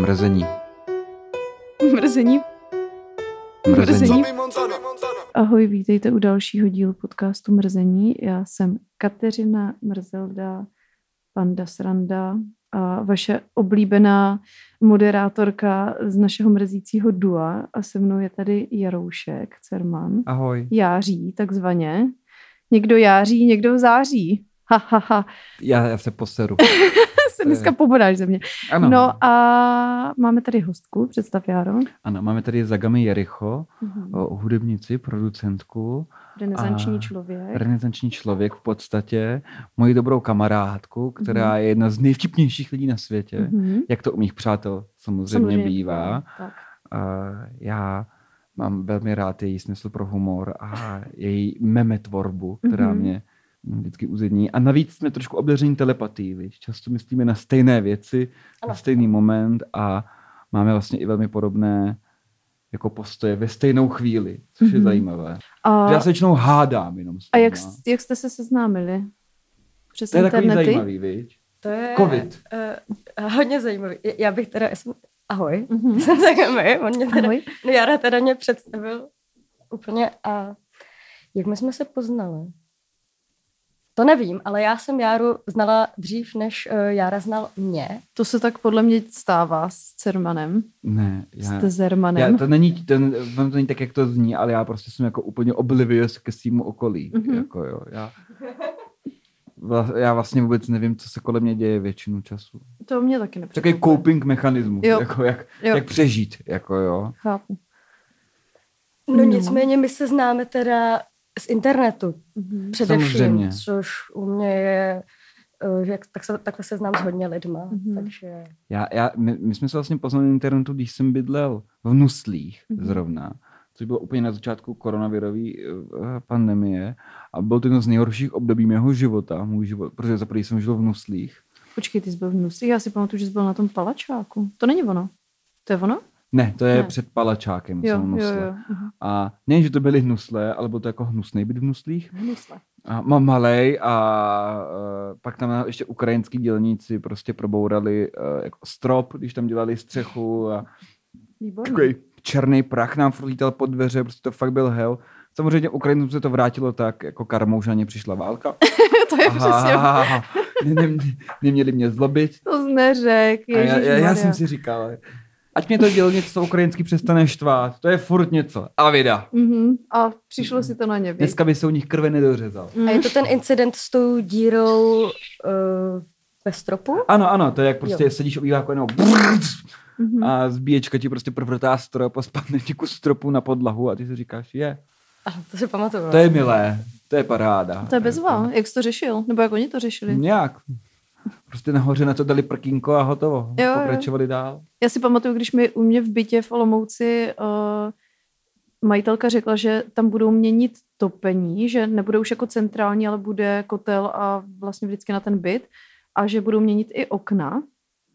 Mrzení. Mrzení. Mrzení. Ahoj, vítejte u dalšího dílu podcastu Mrzení. Já jsem Kateřina Mrzelda, Panda Sranda a vaše oblíbená moderátorka z našeho mrzícího dua. A se mnou je tady Jaroušek Cerman. Ahoj. Jáří takzvaně. Někdo jáří, někdo září. Ha, ha, ha. Já se poseru. Se dneska pobodáš ze mě. Ano. No a máme tady hostku, představ Járo. Ano, máme tady Zagami Jericho, hudebnici, producentku. Renesanční člověk v podstatě. Moji dobrou kamarádku, která je jedna z nejvtipnějších lidí na světě. Jak to u mých přátel samozřejmě bývá. Tak. Já mám velmi rád její smysl pro humor a její memetvorbu, která mě vždycky uzední. A navíc jsme trošku obdaření telepatií, víš? Často myslíme na stejné věci, na stejný moment a máme vlastně i velmi podobné jako postoje ve stejnou chvíli, což je zajímavé. A já se většinou hádám jenom s tím. A jak jste se seznámili? Přes internety? To je takový zajímavý, víš? To je COVID. Hodně zajímavý. Já bych teda... Ahoj. Jsem Zagami. Jara teda mě představil úplně a... Jak my jsme se poznali? To nevím, ale já jsem Járu znala dřív, než Jára znal mě. To se tak podle mě stává s Cermanem. Ne. S Cermanem. To není tak, jak to zní, ale já prostě jsem jako úplně oblivious ke svýmu okolí. Jako, jo, já vlastně vůbec nevím, co se kolem mě děje většinu času. To mě taky nepřekvapuje. Takový coping mechanismus, jako jak přežít. Jako, jo. Chápu. No nicméně my se známe teda... Z internetu především, samozřejmě. Což u mě je, takhle se znám s hodně lidma. Takže... My jsme se vlastně poznali na internetu, když jsem bydlel v Nuslích zrovna, což bylo úplně na začátku koronavirové pandemie a bylo to jedno z nejhorších období mého života, protože za první jsem žil v Nuslích. Počkej, ty jsi byl v Nuslích, já si pamatuju, že jsi byl na tom palačáku. To není ono. To je ono? Ne, to je před palačákem, jsou Nusle. A nejen, že to byly Nusle, ale bylo to jako hnusnej byt v Nuslích. A mám malej a pak tam ještě ukrajinský dělníci prostě probourali jako strop, když tam dělali střechu a takový černý prach nám furt lítal pod dveře, prostě to fakt byl hell. Samozřejmě Ukrajincům se to vrátilo tak, jako karmou, že na ně přišla válka. To je přesně. Neměli mě zlobit. To jsi neřek, já jsem si říkal... Ať mě to dělnic to ukrajinsky přestane štvát. To je furt něco. A vida. A přišlo si to na ně. Dneska by se u nich krve nedořezal. A je to ten incident s tou dírou ve stropu? Ano, to je jak prostě sedíš obýváku jenom a zbíječka ti prostě provrtá strop a spadne ti kus stropu na podlahu a ty si říkáš, to si pamatuju. To je milé. To je paráda. To je bezva. Jak jsi to řešil? Nebo jak oni to řešili? Nějak. Prostě nahoře na to dali prkínko a hotovo. Pokračovali dál. Já si pamatuju, když mi u mě v bytě v Olomouci majitelka řekla, že tam budou měnit topení, že nebude už jako centrální, ale bude kotel a vlastně vždycky na ten byt a že budou měnit i okna.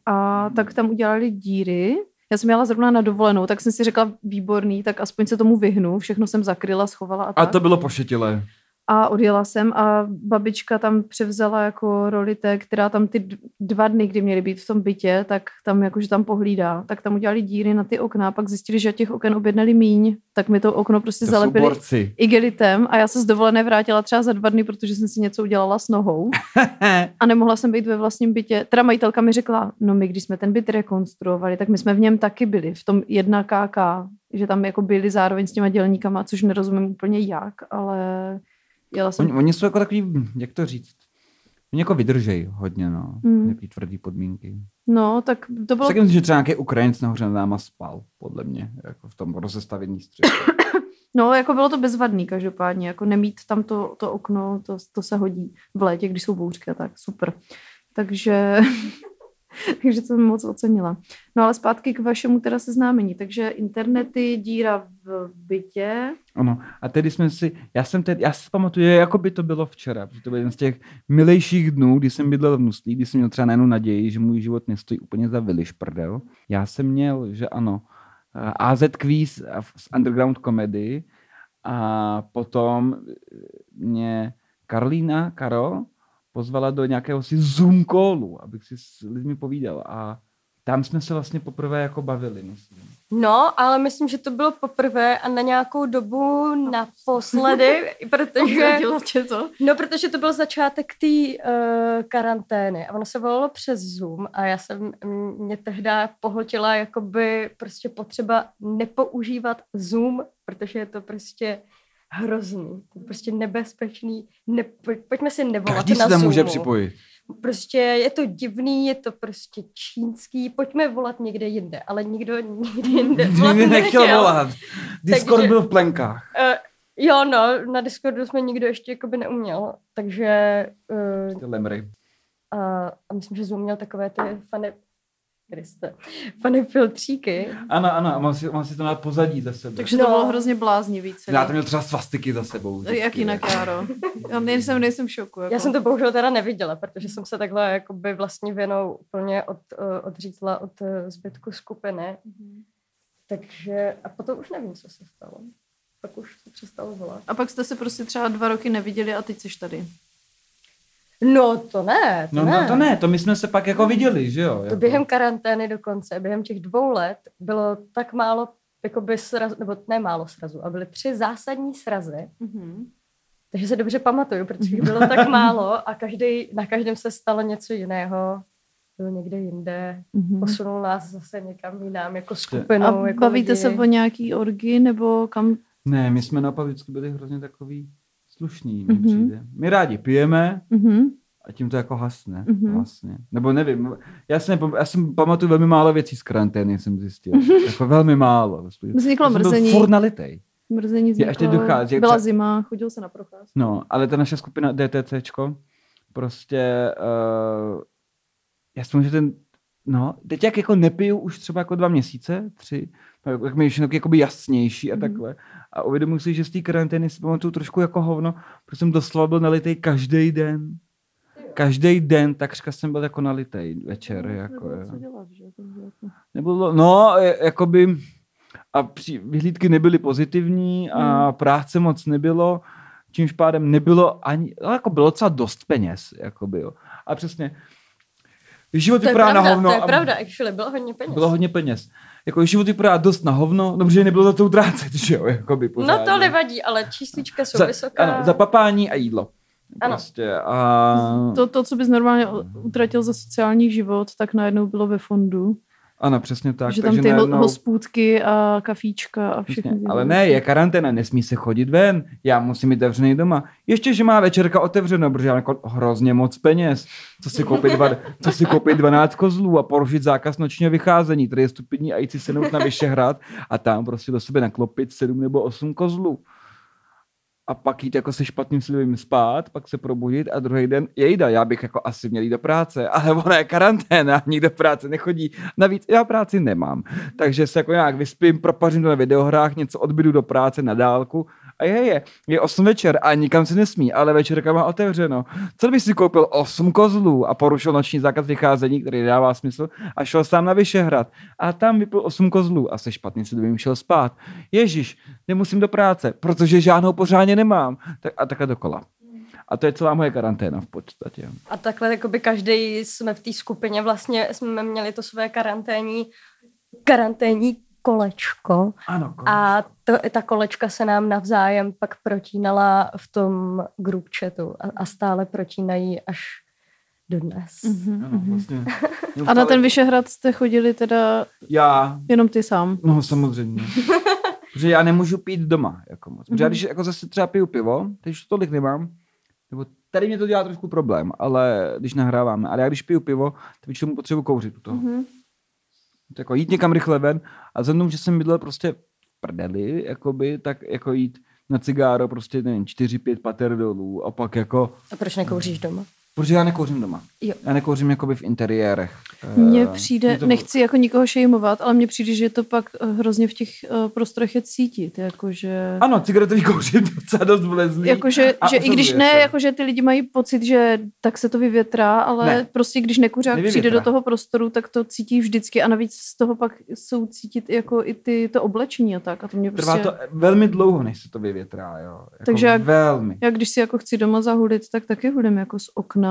A tak tam udělali díry. Já jsem jela zrovna na dovolenou, tak jsem si řekla výborný, tak aspoň se tomu vyhnu. Všechno jsem zakryla, schovala a tak. A to bylo pošetilé. A odjela jsem a babička tam převzala jako roli té, která tam ty dva dny, kdy měly být v tom bytě, tak tam jakože tam pohlídá. Tak tam udělali díry na ty okna, pak zjistili, že těch oken objednali míň, tak mi to okno prostě to zalepili igelitem a já se z dovolené vrátila třeba za 2 dny, protože jsem si něco udělala s nohou a nemohla jsem být ve vlastním bytě. Teda majitelka mi řekla, no my, když jsme ten byt rekonstruovali, tak my jsme v něm taky byli, v tom 1KK, že tam jako byli zároveň s těma dělníkama, což nerozumím úplně jak, ale... Oni jsou jako takový, jak to říct, oni jako vydržejí hodně, no. Nějaký tvrdý podmínky. No, tak to bylo... Tak myslím, že třeba nějaký Ukrajinec nahoře nad náma spal, podle mě, jako v tom rozestavení střechy. No, jako bylo to bezvadný každopádně, jako nemít tam to okno, to se hodí v létě, když jsou bouřky a tak, super. Takže to jsem moc ocenila. No ale zpátky k vašemu teda seznámení. Takže internety, díra v bytě. Ano. A tedy jsme si... Já si pamatuju, jako by to bylo včera. Protože to byl jeden z těch milejších dnů, kdy jsem bydlel v Nuslí, kdy jsem měl třeba najednou naději, že můj život nestojí úplně za vilišprdel. Já jsem měl, že ano, AZ Quiz z Underground Comedy a potom mě Karolína, pozvala do nějakého si Zoom callu, abych si s lidmi povídal. A Tam jsme se vlastně poprvé jako bavili, myslím. No, ale myslím, že to bylo poprvé a na nějakou dobu naposledy, protože... No, protože to byl začátek té karantény a ono se volalo přes Zoom a já jsem mě tehdy pohltila jakoby prostě potřeba nepoužívat Zoom, protože je to prostě hrozný, prostě nebezpečný, pojďme si nevolat na Zoomu. Každý se tam může připojit. Prostě je to divný, je to prostě čínský, pojďme volat někde jinde, ale nikdo nikdy jinde volat nechtěl volat. Discord takže, byl v plenkách. Jo, no, na Discordu jsme nikdo ještě jakoby neuměl, takže... a myslím, že Zoom měl takové ty fany filtříky. Ano, mám si to na pozadí za sebou. Takže to bylo hrozně bláznivý celý. Já to měl třeba svastiky za sebou. Vždycky, jak jinak, Járo. Já nejsem v šoku. Jako. Já jsem to bohužel teda neviděla, protože jsem se takhle jakoby vlastní věnou úplně odřízla od zbytku skupiny. Mm-hmm. Takže a potom už nevím, co se stalo. Pak už to přestalo volat. A pak jste se prostě třeba 2 roky neviděli a teď jsi tady. No to ne, to no, ne. No to ne, to my jsme se pak jako viděli, že jo? To jako. Během karantény dokonce, během těch 2 let bylo tak málo, jako by srazu, nebo ne málo srazu, a byly 3 zásadní srazy, mm-hmm. Takže se dobře pamatuju, protože bylo tak málo a na každém se stalo něco jiného. Byl někde jinde, posunul nás zase někam jinam, jako skupinou. A jako bavíte lidi. Se o nějaký orgy, nebo kam? Ne, my jsme na Opavícku byli hrozně takový slušný, mi přijde. My rádi pijeme a tím to jako hasne. Vlastně. Nebo nevím, já jsem pamatuju velmi málo věcí z karantény, jsem zjistil. Jako velmi málo. Vzniklo mrzení. Furt nalitej. Mrzení vzniklo. Byla zima, chodil se na procházku. No, ale ta naše skupina DTCčko, prostě já si myslím, že teď jak jako nepiju už třeba jako 2 měsíce, 3, tak mi je všechno jakoby jasnější a takhle. A uvědomuji si, že z té karantény si pamatuju trošku jako hovno, protože jsem doslova byl nalitej každý den. Každý den takřka jsem byl jako nalitej večer. Jako, nebylo co dělat, že? Nebylo, no, jakoby a vyhlídky nebyly pozitivní a práce moc nebylo, čímž pádem nebylo ani, jako bylo docela dost peněz, jakoby jo. A přesně život vypadá na hovno. To je pravda, actually, bylo hodně peněz. Bylo hodně peněz. Jako život vypadá dost na hovno, dobře, nebylo za to utrácet, že jo? Jakoby, pořád, no to nevadí, ale číslička jsou vysoká. Ano, za papání a jídlo. Ano. Prostě, a... To, co bys normálně utratil za sociální život, tak najednou bylo ve fondu. Ano, přesně tak. Že tam ty hospůdky a kafíčka a všechno. Přesně, ale ne, je karanténa, nesmí se chodit ven, já musím být zavřený doma. Ještě, že má večerka otevřeno, protože já jako hrozně moc peněz. Co si koupit 12 kozlů a porušit zákaz nočního vycházení, tady je stupidní a jít si sednout na Vyšehrad a tam prostě do sebe naklopit 7 nebo 8 kozlů. A pak jít jako se špatným slibem spát, pak se probudit a druhý den jejda, já bych jako asi měl jít do práce, ale ona je karanténa, nikdo do práce nechodí, navíc já práci nemám, takže se jako nějak vyspím, propařím to na videohrách, něco odbydu do práce na dálku a je 8 večer a nikam se nesmí, ale večerka má otevřeno. Co by si koupil 8 kozlů a porušil noční zákaz vycházení, který dává smysl a šel sám na Vyšehrad a tam vypil 8 kozlů a se špatným slibem šel spát. Ježíš, nemusím do práce, protože žádnou pořádně nemám. Tak, a takhle dokola. A to je celá moje karanténa v podstatě. A takhle jakoby každý jsme v té skupině vlastně jsme měli to své karanténní kolečko. Ano, kolečko. A ta kolečka se nám navzájem pak protínala v tom group chatu a stále protínají až dodnes. Mm-hmm. Ano, vlastně. A na ten Vyšehrad jste chodili teda jenom ty sám? No samozřejmě. Protože já nemůžu pít doma, jako moc. Protože já když jako zase třeba piju pivo, teď už tolik nemám, nebo tady mě to dělá trošku problém, ale když nahráváme, ale já když piju pivo, tak většinou potřebuji kouřit u toho. To jako jít někam rychle ven a vzhledem, že jsem bydlel prostě v prdeli, jakoby, tak jako jít na cigáro prostě 4-5 pater dolů a pak jako... A proč nekouříš doma? Protože já nekouřím doma. Jo. Já nekouřím jakoby v interiérech. Mně přijde, nechci jako nikoho šejmovat, ale mně přijde, že to pak hrozně v těch prostorech je cítit. Jakože... Ano, cigaretový kouři docela dost vlezlý. Jakože, že i když ne, jakože ty lidi mají pocit, že tak se to vyvětrá, ale ne. Prostě když nekuřák přijde do toho prostoru, tak to cítí vždycky a navíc z toho pak jsou cítit jako i ty to oblečení a tak. A to mě prostě... Trvá to velmi dlouho, než se to vyvětrá. Jo. Jako takže velmi. Já když si jako chci doma zahulit, tak taky hudem jako z okna.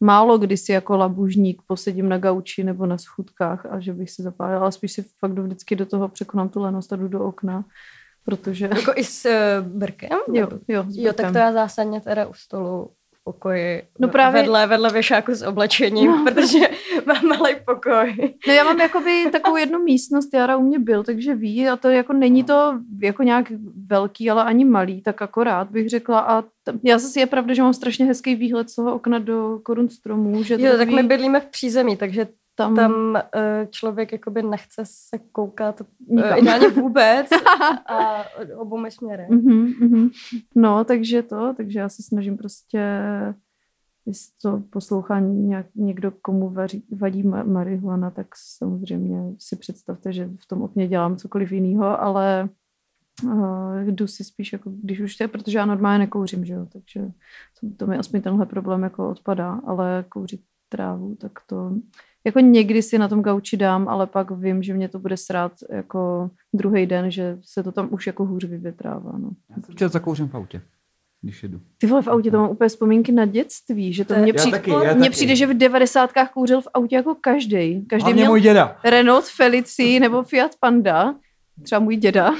málo kdy si jako labužník posedím na gauči nebo na schůdkách a že bych si zapálila, ale spíš si fakt vždycky do toho překonám tu lenost a jdu do okna, protože... Jako i s brkem? Jo, s brkem. Jo, tak to já zásadně teda u stolu v pokoji, no právě... vedle věšáku s oblečením, no, protože mám malý pokoj. No já mám jakoby takovou jednu místnost, Jara u mě byl, takže ví, a to jako není to jako nějak velký, ale ani malý, tak akorát bych řekla a já zase je pravda, že mám strašně hezký výhled z toho okna do korun stromů. Že jo, tak my bydlíme v přízemí, takže tam člověk jakoby nechce se koukat ideálně vůbec a obou směry. No, takže já se snažím prostě, jestli to poslouchá někdo, komu vadí marihuana, tak samozřejmě si představte, že v tom okně dělám cokoliv jiného, ale... jdu si spíš, jako, když už je, protože já normálně nekouřím, že jo, takže to mi aspoň tenhle problém jako odpadá, ale kouřit trávu, tak to jako někdy si na tom gauči dám, ale pak vím, že mě to bude srát jako druhý den, že se to tam už jako hůř vyvětrává. No. Já se včas zakouřím v autě, když jedu. Ty vole, v autě to mám úplně vzpomínky na dětství, že to mně přijde, že v 90kách kouřil v autě jako každej. Každý měl můj děda. Renault Felici nebo Fiat Panda, třeba můj děda.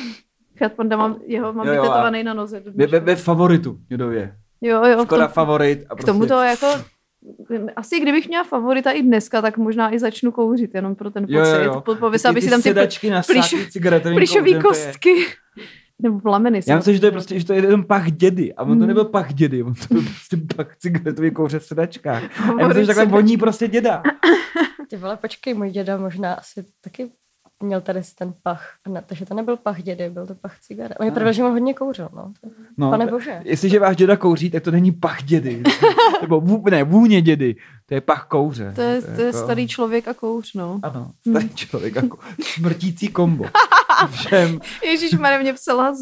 Fiat Panda mám vytetovaný na noze. Ve favoritu judově. Jo, Škoda tom, favorit. A prostě... K tomu to jako... Asi kdybych měla favorita i dneska, tak možná i začnu kouřit, jenom pro ten pocit. Pověsila bych si tam ty plišový kostky. Nebo plameny. Já myslím, že to je prostě, že to je jenom pach dědy. A on to nebyl pach dědy, on to byl prostě pach cigaretový kouře v sedačkách. A já myslím, že takhle voní prostě děda. Ty vole, počkej, můj děda možná asi taky... Měl tady ten pach, ne, takže to nebyl pach dědy, byl to pach cigaret. On je pravda, že on hodně kouřil, no. Pane bože. Jestliže váš děda kouří, tak to není pach dědy. Nebo vůně dědy. To je pach kouře. To je jako... starý člověk a kouř, no. Ano, starý člověk a kouř. Smrtící kombo. Ježišmarja, mě psala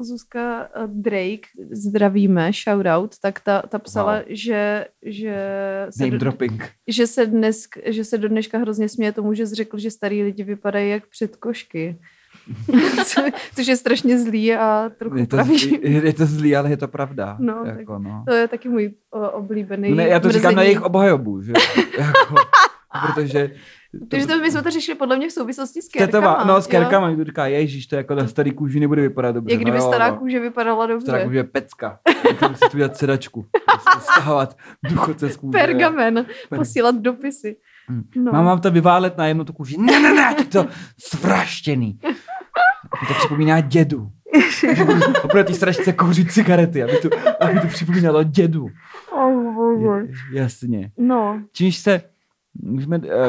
Zuzka Drake, zdravíme, shoutout, tak ta psala, že se do dneška hrozně směje tomu, že řekl, že starý lidi vypadají jak předkošky. Což je strašně zlý a trochu je to zlý, ale je to pravda. No, jako, no. To je taky můj oblíbený já to říkám na jejich obhajobu, že? Jako, protože... Takže my jsme to řešili podle mě v souvislosti s kérkama. S kérkama. Někdo říká, ježiš, to jako na starý kůži nebude vypadat dobře. Jak kdyby stará kůže vypadala dobře. Stará kůže je pecka. Musíte udělat sedačku. Stávat důchodce z kůže. Pergamen. Posílat dopisy. No. Mám tam vyválet na jednu tu kůži. Ne, to svraštěný. To připomíná dědu. A bude té strašce kouřit cigarety, aby to připomínalo dědu. Jasně. No. Čímž se...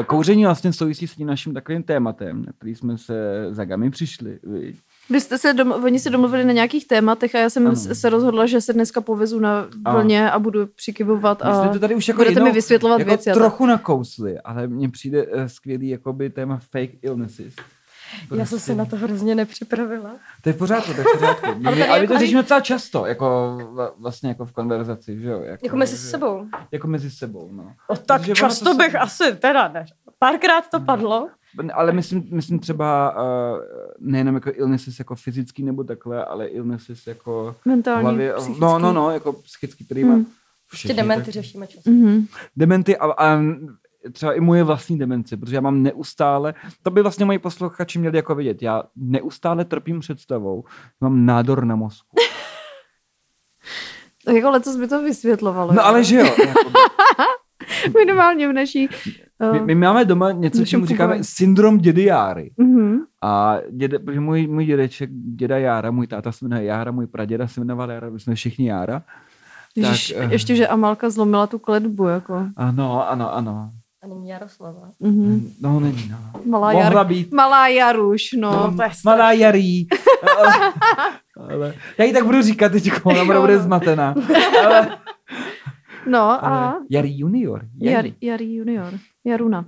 Kouření vlastně souvisí s tím naším takovým tématem, na který jsme se Zagami přišli. Vy jste oni se domluvili na nějakých tématech a já jsem se rozhodla, že se dneska povezu na vlně a budu přikybovat a to tady už jako budete mi vysvětlovat jako věci. Trochu nakousli, ale mně přijde skvělý jakoby téma fake illnesses. Já jsem se na to hrozně nepřipravila. To je v pořádku, ale my to řešíme docela často, jako vlastně jako v konverzaci, že jo? Jako mezi sebou. Jako mezi sebou, no. Tak protože často bych asi, teda ne, párkrát to padlo. Ale myslím třeba nejenom jako illnesses jako fyzický nebo takhle, ale illnesses jako... Mentální, hlavě, psychický. No, jako psychický, který má... Ještě dementy tak, řešíme často. Dementy a třeba i moje vlastní demence, protože já mám neustále, to by vlastně moji posluchači měli jako vidět, já neustále trpím představou, mám nádor na mozku. Tak jako letos by to vysvětlovalo. No ale že jo. Jako... Minimálně v naší... My máme doma něco, čemu říkáme syndrom dědy Járy. A protože můj dědeček, děda Jára, můj táta se jmenuje Jára, můj praděda se jmenoval Jára, my jsme všichni Jára. Ježiš, tak, ještě, že Amalka zlomila tu kletbu, jako. Ano. A není Jaroslava. No, není, no. Malá Jaruš, no. Malá Jarí. ale já ji tak budu říkat, teď ona bude zmatená. Jarí junior. Jarí junior. Jaruna.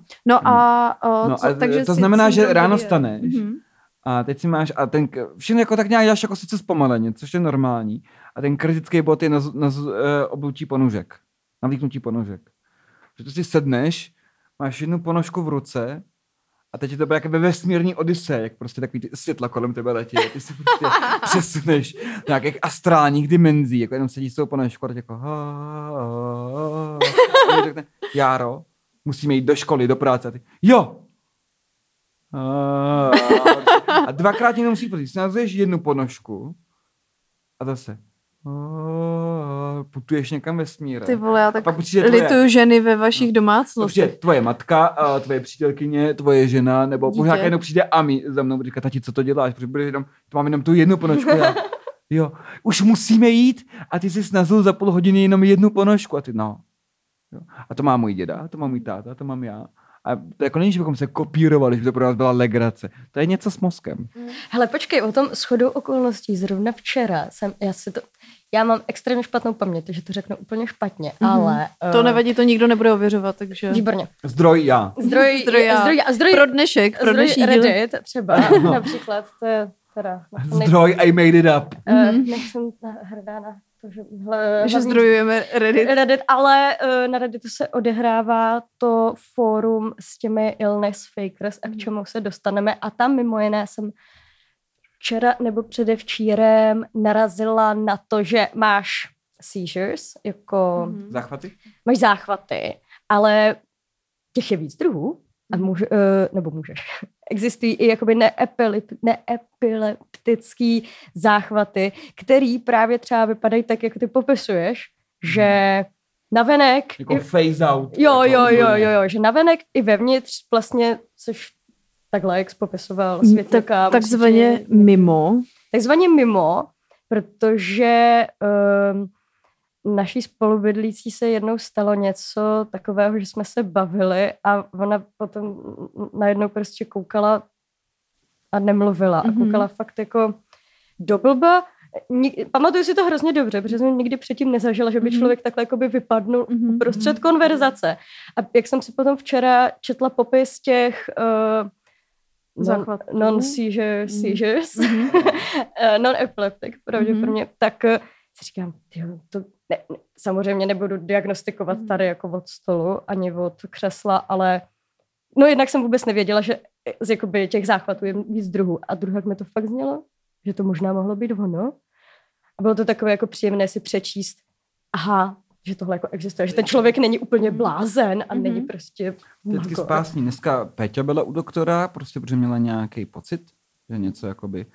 Takže to znamená, že ráno vstaneš. A teď si máš, a ten, všechno jako tak nějak děláš jako sice zpomaleně, což je normální. A ten kritický bod je na oblutí ponožek. Na vlíknutí ponožek. Že ty si sedneš, máš jednu ponožku v ruce A teď je to jako vesmírní odysee, jak prostě takový ty světla kolem tebe letí, ty se prostě přesuneš do nějakých astrálních dimenzí, jako jenom sedíš s tou ponožkou, jako a řekne, Járo, musíme jít do školy, do práce, a ty, jo! A dvakrát jenom musíš prostě, snazuješ jednu ponožku a zase putuješ někam vesmírem. Ty vole, já tak lituju ženy ve vašich domácnostech. Protože tvoje matka, tvoje přítelkyně, tvoje žena, nebo možná jednou přijde Ami za mnou, říká, tati, co to děláš? Protože budeš jenom, to mám jenom tu jednu ponožku. Já, jo, už musíme jít a ty jsi snazil za půl hodiny jenom jednu ponožku a ty no. Jo. A to má můj děda, to má můj táta, to mám já. A to jako není, že bychom se kopírovali, že by to pro nás byla legrace. To je něco s mozkem. Hele, počkej, o tom shodou okolností zrovna včera jsem, já mám extrémně špatnou paměť, takže to řeknu úplně špatně, ale... To nevadí, to nikdo nebude ověřovat, takže... Výborně. Zdroj já. Pro dnešní díl. Reddit třeba, například, to je teda... Zdroj I made it up. Nejsem hrdá na... že zdrojujeme Reddit, ale na Redditu se odehrává to fórum s těmi illness fakers a k čemu se dostaneme. A tam mimo jiné jsem včera nebo předevčírem narazila na to, že máš seizures, jako... Záchvaty? Máš záchvaty, ale těch je víc druhů. A můžeš. Existují i jakoby neepileptický záchvaty, který právě třeba vypadají tak, jak ty popisuješ, že navenek... Jako phase out. Jo, že navenek i vevnitř vlastně seš takhle, jak jsi popisoval světlka. Takzvaně mimo. Takzvaně mimo, protože... naší spolubydlící se jednou stalo něco takového, že jsme se bavili a ona potom najednou prostě koukala a nemluvila. A koukala fakt jako do blba. Pamatuju si to hrozně dobře, protože jsem nikdy předtím nezažila, že by člověk takhle jakoby vypadnul prostřed konverzace. A jak jsem si potom včera četla popis těch... non-seizures, non-epileptic, pravděpodobně, tak si říkám, to... Ne, samozřejmě nebudu diagnostikovat tady jako od stolu, ani od křesla, ale no jednak jsem vůbec nevěděla, že z jakoby těch záchvatů je víc druhů. A druhá mi to fakt znělo, že to možná mohlo být ono. A bylo to takové jako příjemné si přečíst, aha, že tohle jako existuje, že ten člověk není úplně blázen a není prostě... Vždycky spásní. Dneska Péťa byla u doktora, prostě protože měla nějaký pocit, že něco jakoby...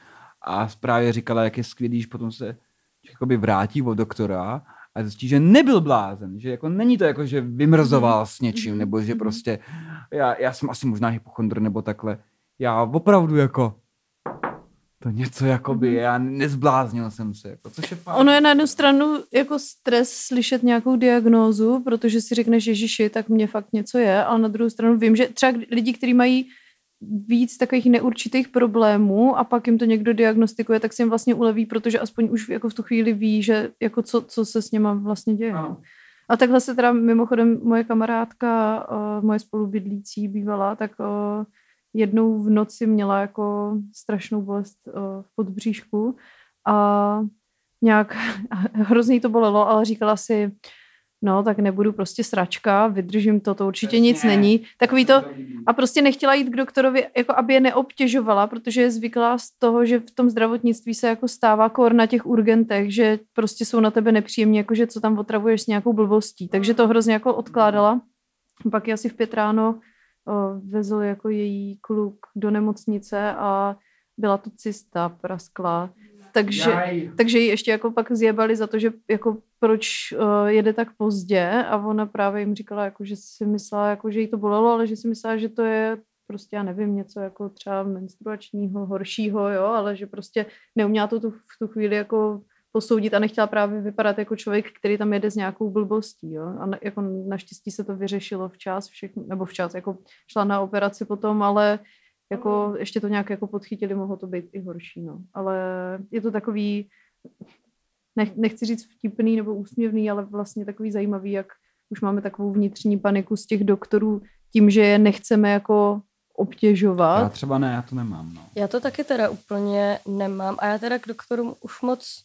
A právě říkala, jak je skvělý, že potom se jakoby vrátí od doktora a zjistí, že nebyl blázen, že jako není to jako, že vymrzoval s něčím, nebo že prostě, já jsem asi možná hypochondr, nebo takhle, já opravdu jako, to něco jakoby, já nezbláznil jsem se, jako, což je fakt. Ono je na jednu stranu jako stres slyšet nějakou diagnózu, protože si řekneš, ježiši, tak mě fakt něco je, ale na druhou stranu vím, že třeba lidi, kteří mají víc takových neurčitých problémů a pak jim to někdo diagnostikuje, tak se jim vlastně uleví, protože aspoň už jako v tu chvíli ví, že jako co se s něma vlastně děje. Ano. A takhle se teda mimochodem moje kamarádka, moje spolubydlící bývala, tak jednou v noci měla jako strašnou bolest v podbříšku a nějak hrozně to bolelo, ale říkala si, no, tak nebudu prostě sračka, vydržím to určitě nic není. Takový to, a prostě nechtěla jít k doktorovi, jako aby je neobtěžovala, protože je zvyklá z toho, že v tom zdravotnictví se jako stává kor na těch urgentech, že prostě jsou na tebe nepříjemní, jakože co tam otravuješ s nějakou blbostí. Takže to hrozně jako odkládala. Pak je asi v 5 ráno vezl jako její kluk do nemocnice a byla to cysta prasklá. Takže ji ještě jako pak zjebali za to, že jako proč jede tak pozdě a ona právě jim říkala, jako, že si myslela, jako, že jí to bolelo, ale že si myslela, že to je prostě, já nevím, něco jako třeba menstruačního, horšího, jo, ale že prostě neuměla to v tu chvíli jako posoudit a nechtěla právě vypadat jako člověk, který tam jede s nějakou blbostí, jo. A jako naštěstí se to vyřešilo včas, jako šla na operaci potom, ale jako ještě to nějak jako podchytili, mohlo to být i horší, no. Ale je to takový, nechci říct vtipný nebo úsměvný, ale vlastně takový zajímavý, jak už máme takovou vnitřní paniku z těch doktorů tím, že je nechceme jako obtěžovat. Já třeba ne, já to nemám, no. Já to taky teda úplně nemám a já teda k doktorům už moc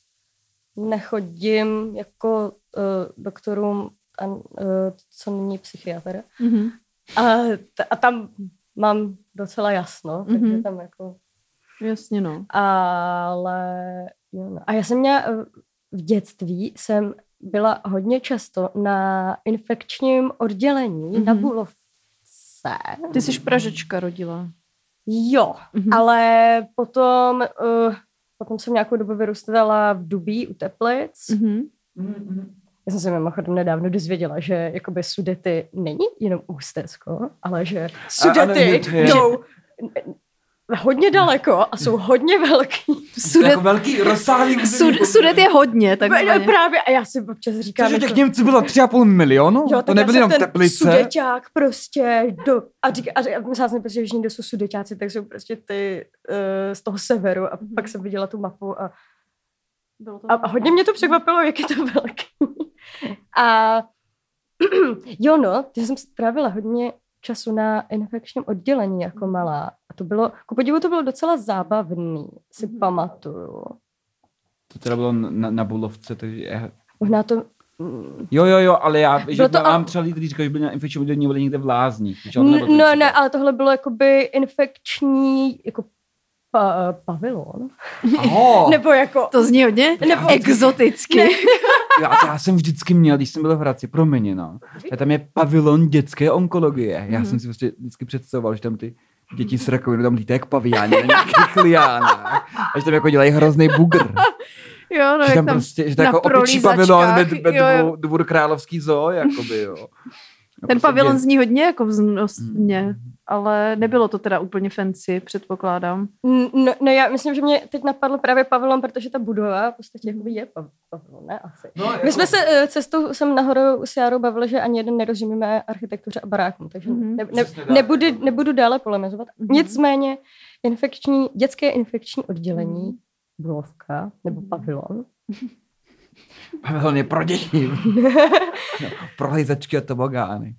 nechodím jako doktorům, co není psychiatr. A tam mám docela jasno, takže tam jako... Jasně, no. Ale... Jo, no. A já jsem měla v dětství, jsem byla hodně často na infekčním oddělení na Bulovce. Ty jsi Pražečka rodila. Jo, ale potom, potom jsem nějakou dobu vyrůstala v Dubí u Teplic. Já jsem se mimochodem nedávno dozvěděla, že jakoby Sudety není jenom Ústecko, ale že Sudety jdou hodně daleko a jsou hodně velký. Jako velký, rozsáhlý. Sudet je hodně, takzvaně. Právě, a já si občas říkám... Cože těch Němců bylo 3,5 milionu? Jo, to nebyly jenom Teplice. Sudeťák prostě do... A myslím, že někde jsou Sudeťáci, tak jsou prostě ty z toho severu. A pak jsem viděla tu mapu a... Bylo to a hodně mě to překvapilo, jak je to velký. A jo, no, já jsem strávila hodně času na infekčním oddělení jako malá. A to bylo, ku podivu to bylo docela zábavný, si pamatuju. To teda bylo na Bulovce, takže... Možná to... Jo, ale já že to, mám třeba lidi, kteří říkají, že byli na infekčním oddělení, byli někde v lázních. No, ne, ale tohle bylo jakoby infekční, jako pavilon. Nebo jako... To zní hodně exoticky. Já jsem vždycky měl, když jsem byl v Hradci, proměněno. A tam je pavilon dětské onkologie. Já jsem si prostě vždycky představoval, že tam ty děti s rakovinou tam lítají jak paviáni na nějakých liánách. A že tam jako dělají hrozný bugr. Jo, no, že tam prostě, že to jako opičí pavilon ve dvůr královský zoo, jakoby, jo. Ten pavilon zní hodně jako vznostně, ale nebylo to teda úplně fancy, předpokládám. No, já myslím, že mě teď napadlo právě pavilon, protože ta budova v podstatě je pavilon, ne asi. No, my jsme se cestou sem nahoru s Járou bavili, že ani jeden nerozumíme architektuře a barákům, takže nebudu dále polemizovat. Nicméně dětské infekční oddělení, Bulovka nebo pavilon, pavilon je pro děti. No, pro hejzačky a tobogány.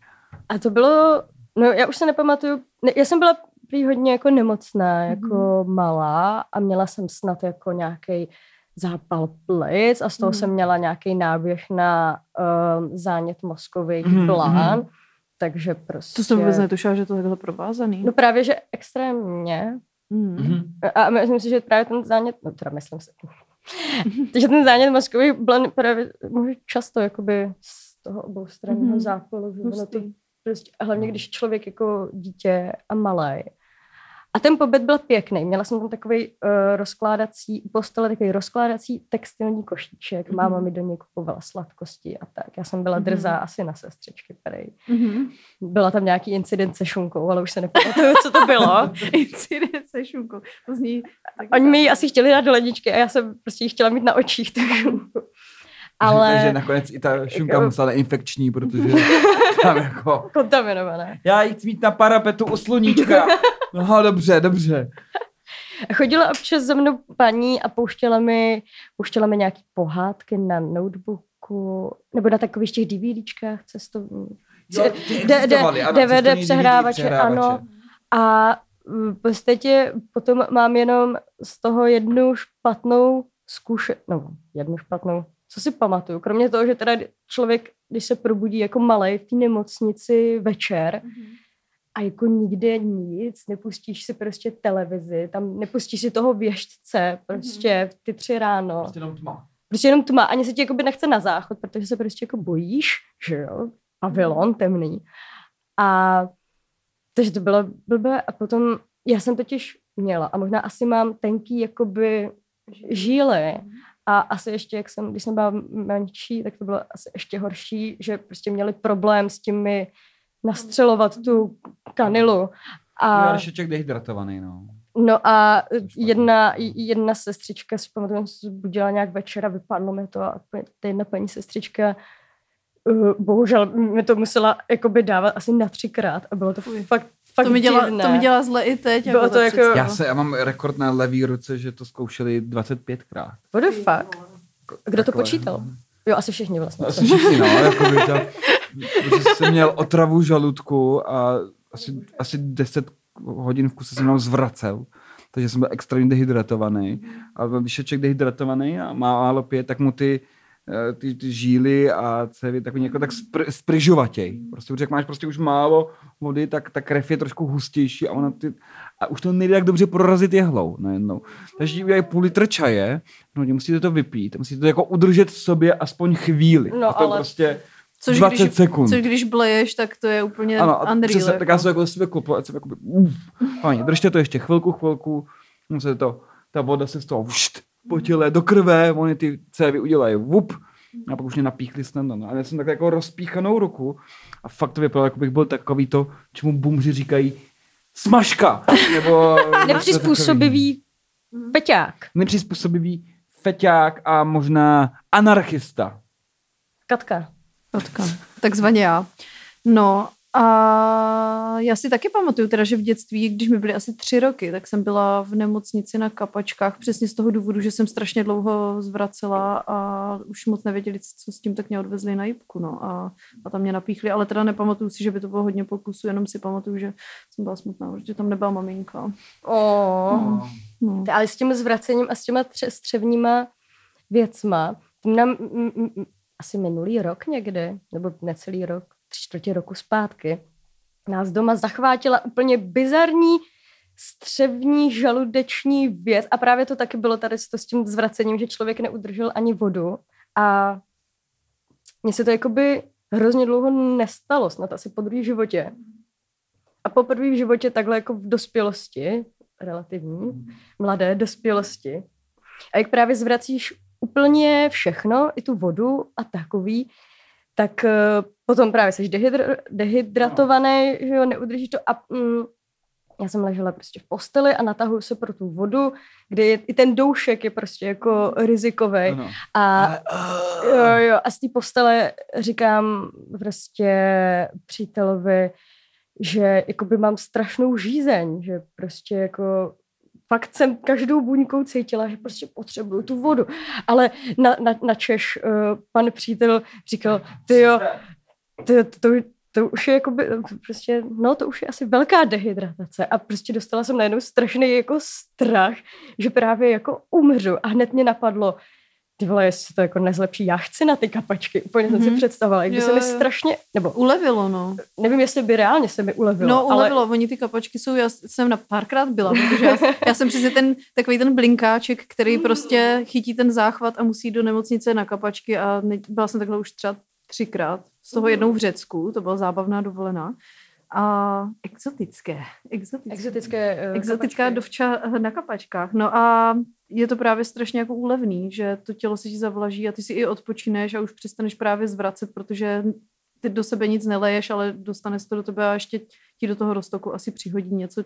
A to bylo, no já už se nepamatuju, já jsem byla hodně jako nemocná, jako malá a měla jsem snad jako nějaký zápal plic a z toho jsem měla nějaký náběh na zánět mozkových plán, takže prostě... To jsem vůbec netušila, že to takhle provázaný. No právě, že extrémně. A myslím si, že právě ten zánět, no teda myslím si... Takže ten zánět mozkový blan právě může často jakoby z toho oboustranného zápalu prostě, a hlavně když člověk jako dítě a malé. A ten pobyt byl pěkný. Měla jsem tam takový rozkládací postele, takový rozkládací textilní košíček. Máma mi do něj kupovala sladkosti a tak. Já jsem byla drzá asi na sestřičky prej. Byla tam nějaký incident se šunkou, ale už se nepamatuju, co to bylo. Incident se šunkou. To zní... Oni mi ji asi chtěli dát do ledničky a já jsem prostě ji chtěla mít na očích tu šunku. Ale... Takže nakonec i ta šunka musela neinfekční, protože tam jako... Kontaminované. Já ji chci mít na parapetu u sluníčka. No, dobře. Chodila občas za mnou paní a pouštěla mi nějaký pohádky na notebooku, nebo na takových těch DVDčkách cestovních. DVD přehrávače, ano. A v podstatě potom mám jenom z toho jednu špatnou zkušenost. Co si pamatuju? Kromě toho, že teda člověk, když se probudí jako malej v té nemocnici večer, a jako nikde nic, nepustíš si prostě televizi, tam nepustíš si toho věštce, prostě v ty 3 ráno. Prostě jenom tma, ani se ti jakoby nechce na záchod, protože se prostě jako bojíš, že jo, pavilon temný. A takže to bylo blbé a potom, já jsem totiž měla a možná asi mám tenký jakoby žíly a asi ještě, když jsem byla menší, tak to bylo asi ještě horší, že prostě měli problém s těmi nastřelovat tu kanilu. A Jaroušek dehydratovaný, no. No a jedna sestřička, si pamatuju, se budila nějak večera, vypadlo mi to a ta jedna paní sestřička bohužel mi to musela jakoby dávat asi na 3krát a bylo to fakt to mi dělá zle i teď. Bylo to jako... Já mám rekord na levý ruce, že to zkoušeli 25krát. What the fuck? Kdo to počítal? Jo, asi všichni vlastně. Asi všichni, no, jakoby to... Protože jsem měl otravu žaludku a asi 10 hodin v kuse se mnou zvracel. Takže jsem byl extrémně dehydratovaný. A když je člověk dehydratovaný a má málo pije, tak mu ty ty žíly a cévy takový nějak tak spryžovatěj. Prostě když máš prostě už málo vody, tak ta krev je trošku hustější a ona ty a už to nejde tak dobře prorazit jehlou najednou. Takže udělají půl litr čaje, no musíte to vypít, musíte to jako udržet v sobě aspoň chvíli. No, ale prostě 20 sekund. Což když bleješ, tak to je úplně unreal. Ano, tak já jsem jako sebe kopl a jsem jako fajně, držte to ještě chvilku, musíte to, ta voda se z toho po těle do krve, oni ty cévy udělají vup a pak už mě napíchli snadno. No. A já jsem tak jako rozpíchanou ruku a fakt to vypadalo, jako bych byl takový to, čemu bumři říkají smažka. Nebo nepřizpůsobivý feťák. Nepřizpůsobivý feťák a možná anarchista. Katka. Takzvaně já. No a já si taky pamatuju teda, že v dětství, když mi byly asi 3 roky, tak jsem byla v nemocnici na kapačkách přesně z toho důvodu, že jsem strašně dlouho zvracela a už moc nevěděli, co s tím, tak mě odvezli na jipku, no a tam mě napíchli, ale teda nepamatuju si, že by to bylo hodně pokusů, jenom si pamatuju, že jsem byla smutná, protože tam nebyla maminka. No. Ale s tím zvracením a s těma střevníma věcma, tím nám asi minulý rok někdy, nebo necelý rok, 3/4 roku zpátky, nás doma zachvátila úplně bizarní střevní žaludeční věc a právě to taky bylo tady to s tím zvracením, že člověk neudržel ani vodu a mně se to jakoby hrozně dlouho nestalo, snad asi po druhý životě. A po první v životě takhle jako v dospělosti, relativní, mladé dospělosti. A jak právě zvracíš úplně všechno, i tu vodu a takový, tak potom právě jsi dehydratovaný, že jo, neudržíš to a já jsem ležela prostě v posteli a natahuju se pro tu vodu, kde je, i ten doušek je prostě jako rizikovej. A z té postele říkám prostě přítelovi, že jakoby mám strašnou žízeň, že prostě jako fakt jsem každou buňkou cítila, že prostě potřebuju tu vodu. Ale na Češ pan přítel říkal, to už je jakoby, prostě, no to už je asi velká dehydratace a prostě dostala jsem najednou strašný jako strach, že právě jako umřu a hned mě napadlo, ty vole, jestli se to jako nezlepší, já chci na ty kapačky, úplně jsem si představovala, kdyby se mi strašně, nebo ulevilo, no. Nevím, jestli by reálně se mi ulevilo. No, ulevilo, ale oni ty kapačky jsou, já jsem na párkrát byla, protože já jsem přesně ten, takový ten blinkáček, který prostě chytí ten záchvat a musí do nemocnice na kapačky a byla jsem takhle už třeba 3krát, z toho jednou v Řecku, to byla zábavná dovolená. A exotická dovča na kapačkách. No a je to právě strašně jako úlevný, že to tělo se ti zavlaží a ty si i odpočineš a už přestaneš právě zvracet, protože ty do sebe nic neleješ, ale dostaneš to do tebe a ještě ti do toho roztoku asi přihodí něco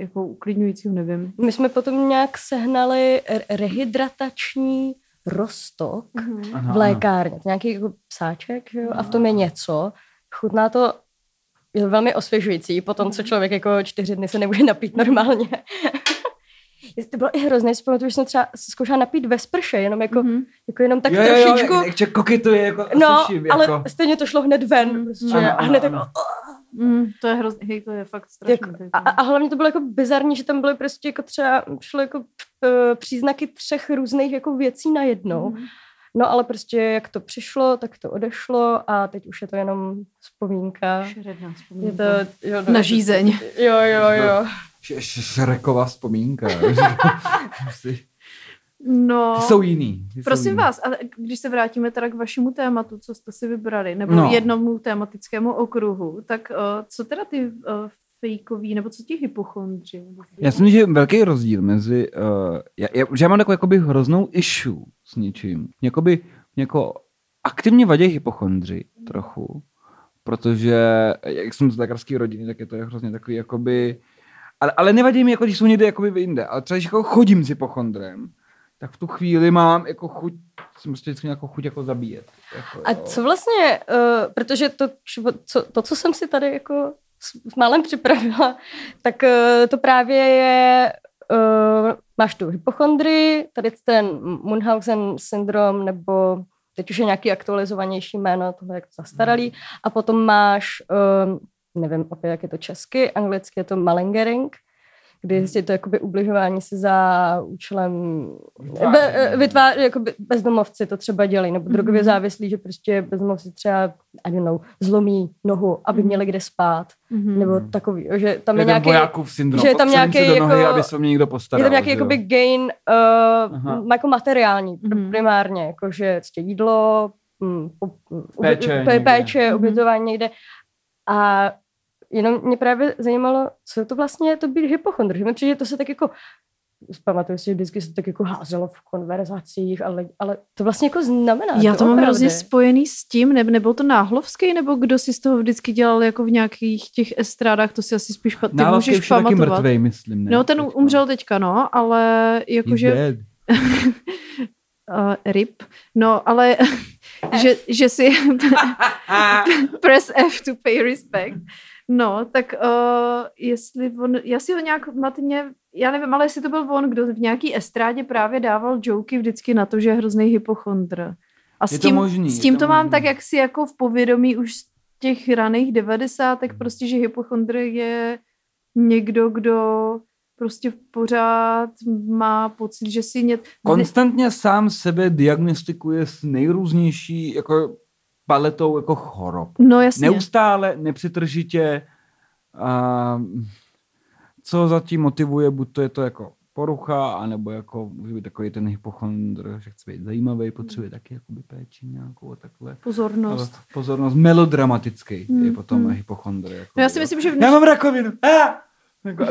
jako uklidňujícího, nevím. My jsme potom nějak sehnali rehydratační roztok v lékárně. Nějaký jako psáček, jo? A v tom je něco. Chutná to, je to velmi osvěžující, potom co člověk jako 4 dny se nemůže napít normálně. To bylo i hrozné, si pamatuju, že jsem třeba zkoušela napít ve sprše, jenom jako, jako jenom tak trošičku. Jo, koketuje, jako slyším. No, ale stejně to šlo hned ven. A hned tak. To je hrozný, hej, to je fakt strašný. A hlavně to bylo jako bizarní, že tam byly prostě jako třeba, šlo jako příznaky 3 různých jako věcí najednou. No ale prostě jak to přišlo, tak to odešlo a teď už je to jenom vzpomínka. Šeredná vzpomínka. Je to, na žízeň. Jo. Šrekova vzpomínka. No, jsou jiný. Prosím vás, a když se vrátíme teda k vašemu tématu, co jste si vybrali, nebo jednomu tematickému okruhu, tak co teda ty fejkový, nebo co ti hypochondři? Já si myslím, že velký rozdíl mezi, že já mám takovou jakoby hroznou issue s něčím. Jako aktivně vadí hypochondři trochu, protože jak jsem z lékařské rodiny, tak je to hrozně takový jakoby, ale nevadí mi, jako, když jsou někde jakoby jinde, ale třeba když jako chodím s hypochondrem, tak v tu chvíli mám jako chuť, jsem prostě vždycky nějakou chuť jako zabíjet. Jako, co vlastně, protože to, co jsem si tady jako s málem připravila, tak to právě je, máš tu hypochondrii, tady ten Munchausen syndrom, nebo teď už je nějaký aktualizovanější jméno, tohle je zastaralý, a potom máš, nevím opět, jak je to česky, anglicky je to malengering, kdy je to jakoby ubližování se za účelem jakoby bezdomovci to třeba dělají, nebo drogově závislí, že prostě bezdomovci třeba zlomí nohu, aby měli kde spát, nebo takový, že tam je nějaký syndrom, že je tam nějaký nohy, jako, aby se mě někdo postaral, je tam nějaký jakoby gain jako materiální primárně, jakože jídlo, péče, obětování někde. A jenom mě právě zajímalo, co to vlastně je to být hypochondr. Že mi přijde, že to se tak jako, pamatuju si, že vždycky se to tak jako házelo v konverzacích, ale to vlastně jako znamená. Já to mám hrozně spojený s tím, nebo to Náhlovský, nebo kdo si z toho vždycky dělal jako v nějakých těch estrádách, to si asi spíš ty Náhlovský můžeš pamatovat. Náhlovský je mrtvej, myslím. Ne? No, ten teďka umřel teďka, no, ale jakože... RIP. No, ale že si press F to pay respect. No, tak jestli on, já si ho nějak matně, já nevím, ale jestli to byl on, kdo v nějaký estrádě právě dával joky vždycky na to, že je hrozný hypochondr. A s tím, možný, s tím to mám možný. Tak, jak si jako v povědomí už z těch raných 90, prostě, že hypochondr je někdo, kdo prostě pořád má pocit, že si konstantně sám sebe diagnostikuje s nejrůznější jako paletou jako chorob. No jasně. Neustále, nepřetržitě. Co zatím motivuje, buď to je to jako porucha, anebo jako může být takový ten hypochondr, že chce být zajímavý, potřebuje taky jakoby péči nějakou a takhle. Pozornost. Melodramatický je potom hypochondr. Jako, no já si myslím, že... Já mám rakovinu!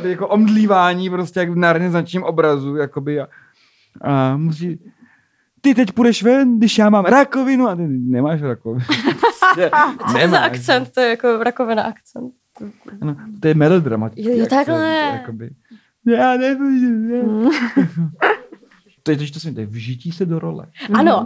Jako omdlívání, prostě jak v národně obrazu, jakoby a musí, ty teď půjdeš ven, když já mám rakovinu a ty nemáš rakovinu. Co je za akcent, to je jako rakovina akcent. No, to je melodramatický akcent. Takhle. Já nevím. To se v žití se do role. Ano.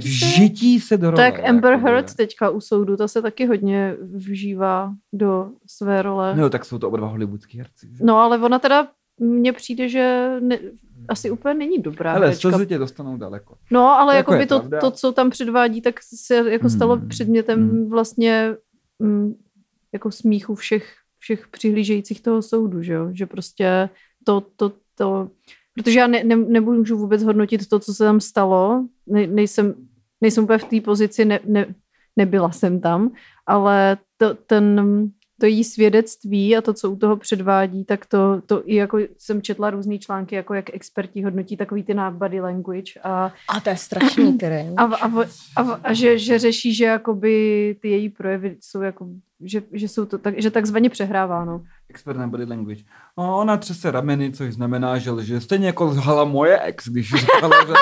V žití se do role. Tak Amber Heard teďka u soudu, ta se taky hodně vžívá do své role. No, tak jsou to oba dva hollywoodský herci. Že? No, ale ona teda, mně přijde, že asi úplně není dobrá. Ale slzy tě dostanou daleko. No, ale jako by to, co tam předvádí, tak se jako stalo předmětem vlastně jako smíchu všech přihlížejících toho soudu, že jo? Že prostě to protože já nemůžu vůbec hodnotit to, co se tam stalo. Nejsem úplně v té pozici, nebyla jsem tam, ale to její svědectví a to, co u toho předvádí, tak to i jako jsem četla různý články, jako jak experti hodnotí takový ty body language. A to je strašný terén. A že řeší, že jakoby ty její projevy jsou jako... Že jsou to tak, že takzvaně přehrává, no. Expert na body language. No, ona třese rameny, což znamená, že lže. Stejně jako lhala moje ex, když říkala, že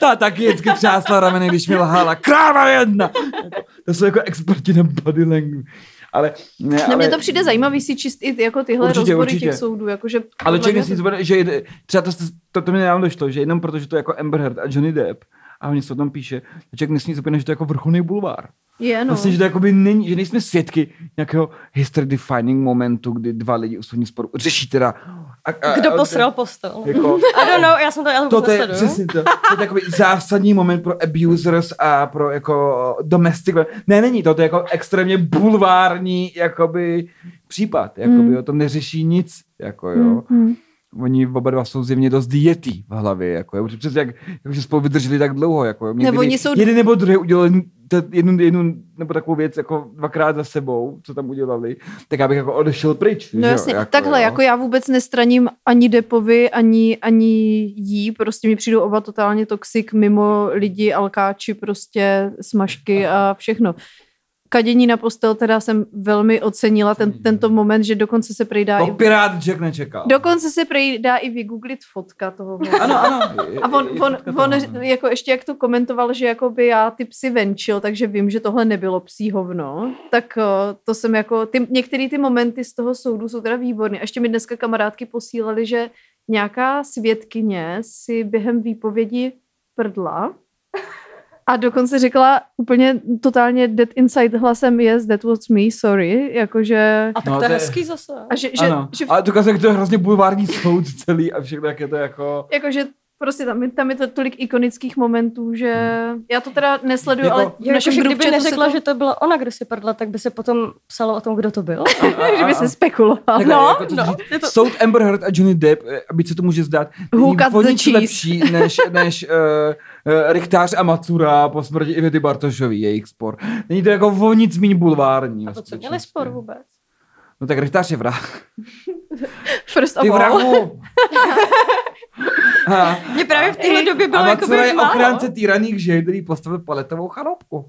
ta taky vždycky třásla rameny, když mi lhala. Kráva jedna! To jsou jako experti na body language. Ale mně to přijde zajímavý si číst i jako tyhle určitě rozbory. Těch soudů. Jakože, ale člověk si zbude, že třeba to mi nám došlo, že jenom protože to je jako Amber Heard a Johnny Depp, a oni se o tom píše, že člověk nesmí zapomínat, že to je jako vrcholný bulvár. Je, no. Vlastně, že to jakoby není, že nejsme svědky nějakého history defining momentu, kdy dva lidi u soudní sporu řeší teda... Kdo posral postel? Jako, I don't know, já to je přesně to. To je takový zásadní moment pro abusers a pro jako domestic. Ne, není to je jako extrémně bulvární jakoby případ. Jakoby, jo, to neřeší nic, jako jo. Oni oba dva jsou zjevně dost dietí v hlavě, jako, přes jak že spolu vydrželi tak dlouho, jako. Jeden nebo druhý udělali jednu nebo takovou věc jako dvakrát za sebou, co tam udělali, tak já bych jako odešel pryč. No jasně, jako, takhle, jo. Jako já vůbec nestraním ani Depovi, ani jí, prostě mi přijdou oba totálně toxik, mimo lidi, alkáči, prostě smažky a všechno. Kadění na postel teda jsem velmi ocenila tento moment, že dokonce se prý dá i... Pirát Jack nečekal. Dokonce se prý dá i vygooglit fotka toho. Ano. A on jako ještě jak to komentoval, že jako by já ty psy venčil, takže vím, že tohle nebylo psí hovno. Tak to jsem jako... Některé ty momenty z toho soudu jsou teda výborné. A ještě mi dneska kamarádky posílali, že nějaká svědkyně si během výpovědi prdla. A dokonce řekla úplně totálně dead inside hlasem, yes, that was me, sorry, jakože... A tak to je hezký zase. A že, ano, ale to je hrozně bulvární soud celý a všechno, jak je to jako... Jakože Prostě tam je to tolik ikonických momentů, že já to teda nesleduju, jako, ale v našem kdyby neřekla, že to byla ona, kdo si prdla, tak by se potom psalo o tom, kdo to byl. Že by se spekuloval. Soud Amber Heard a Johnny Depp, aby se to může zdát, je nic lepší než Richtář a Macura po smrti Ivety Bartošové, jejich spor. Není to jako o nic méně bulvární. A to co měli spor vůbec? No tak Richtář je vrah. First of all. Mě právě v téhle době bylo jako by málo. A Macura je ochránce týraných žen, který postavil paletovou charopku.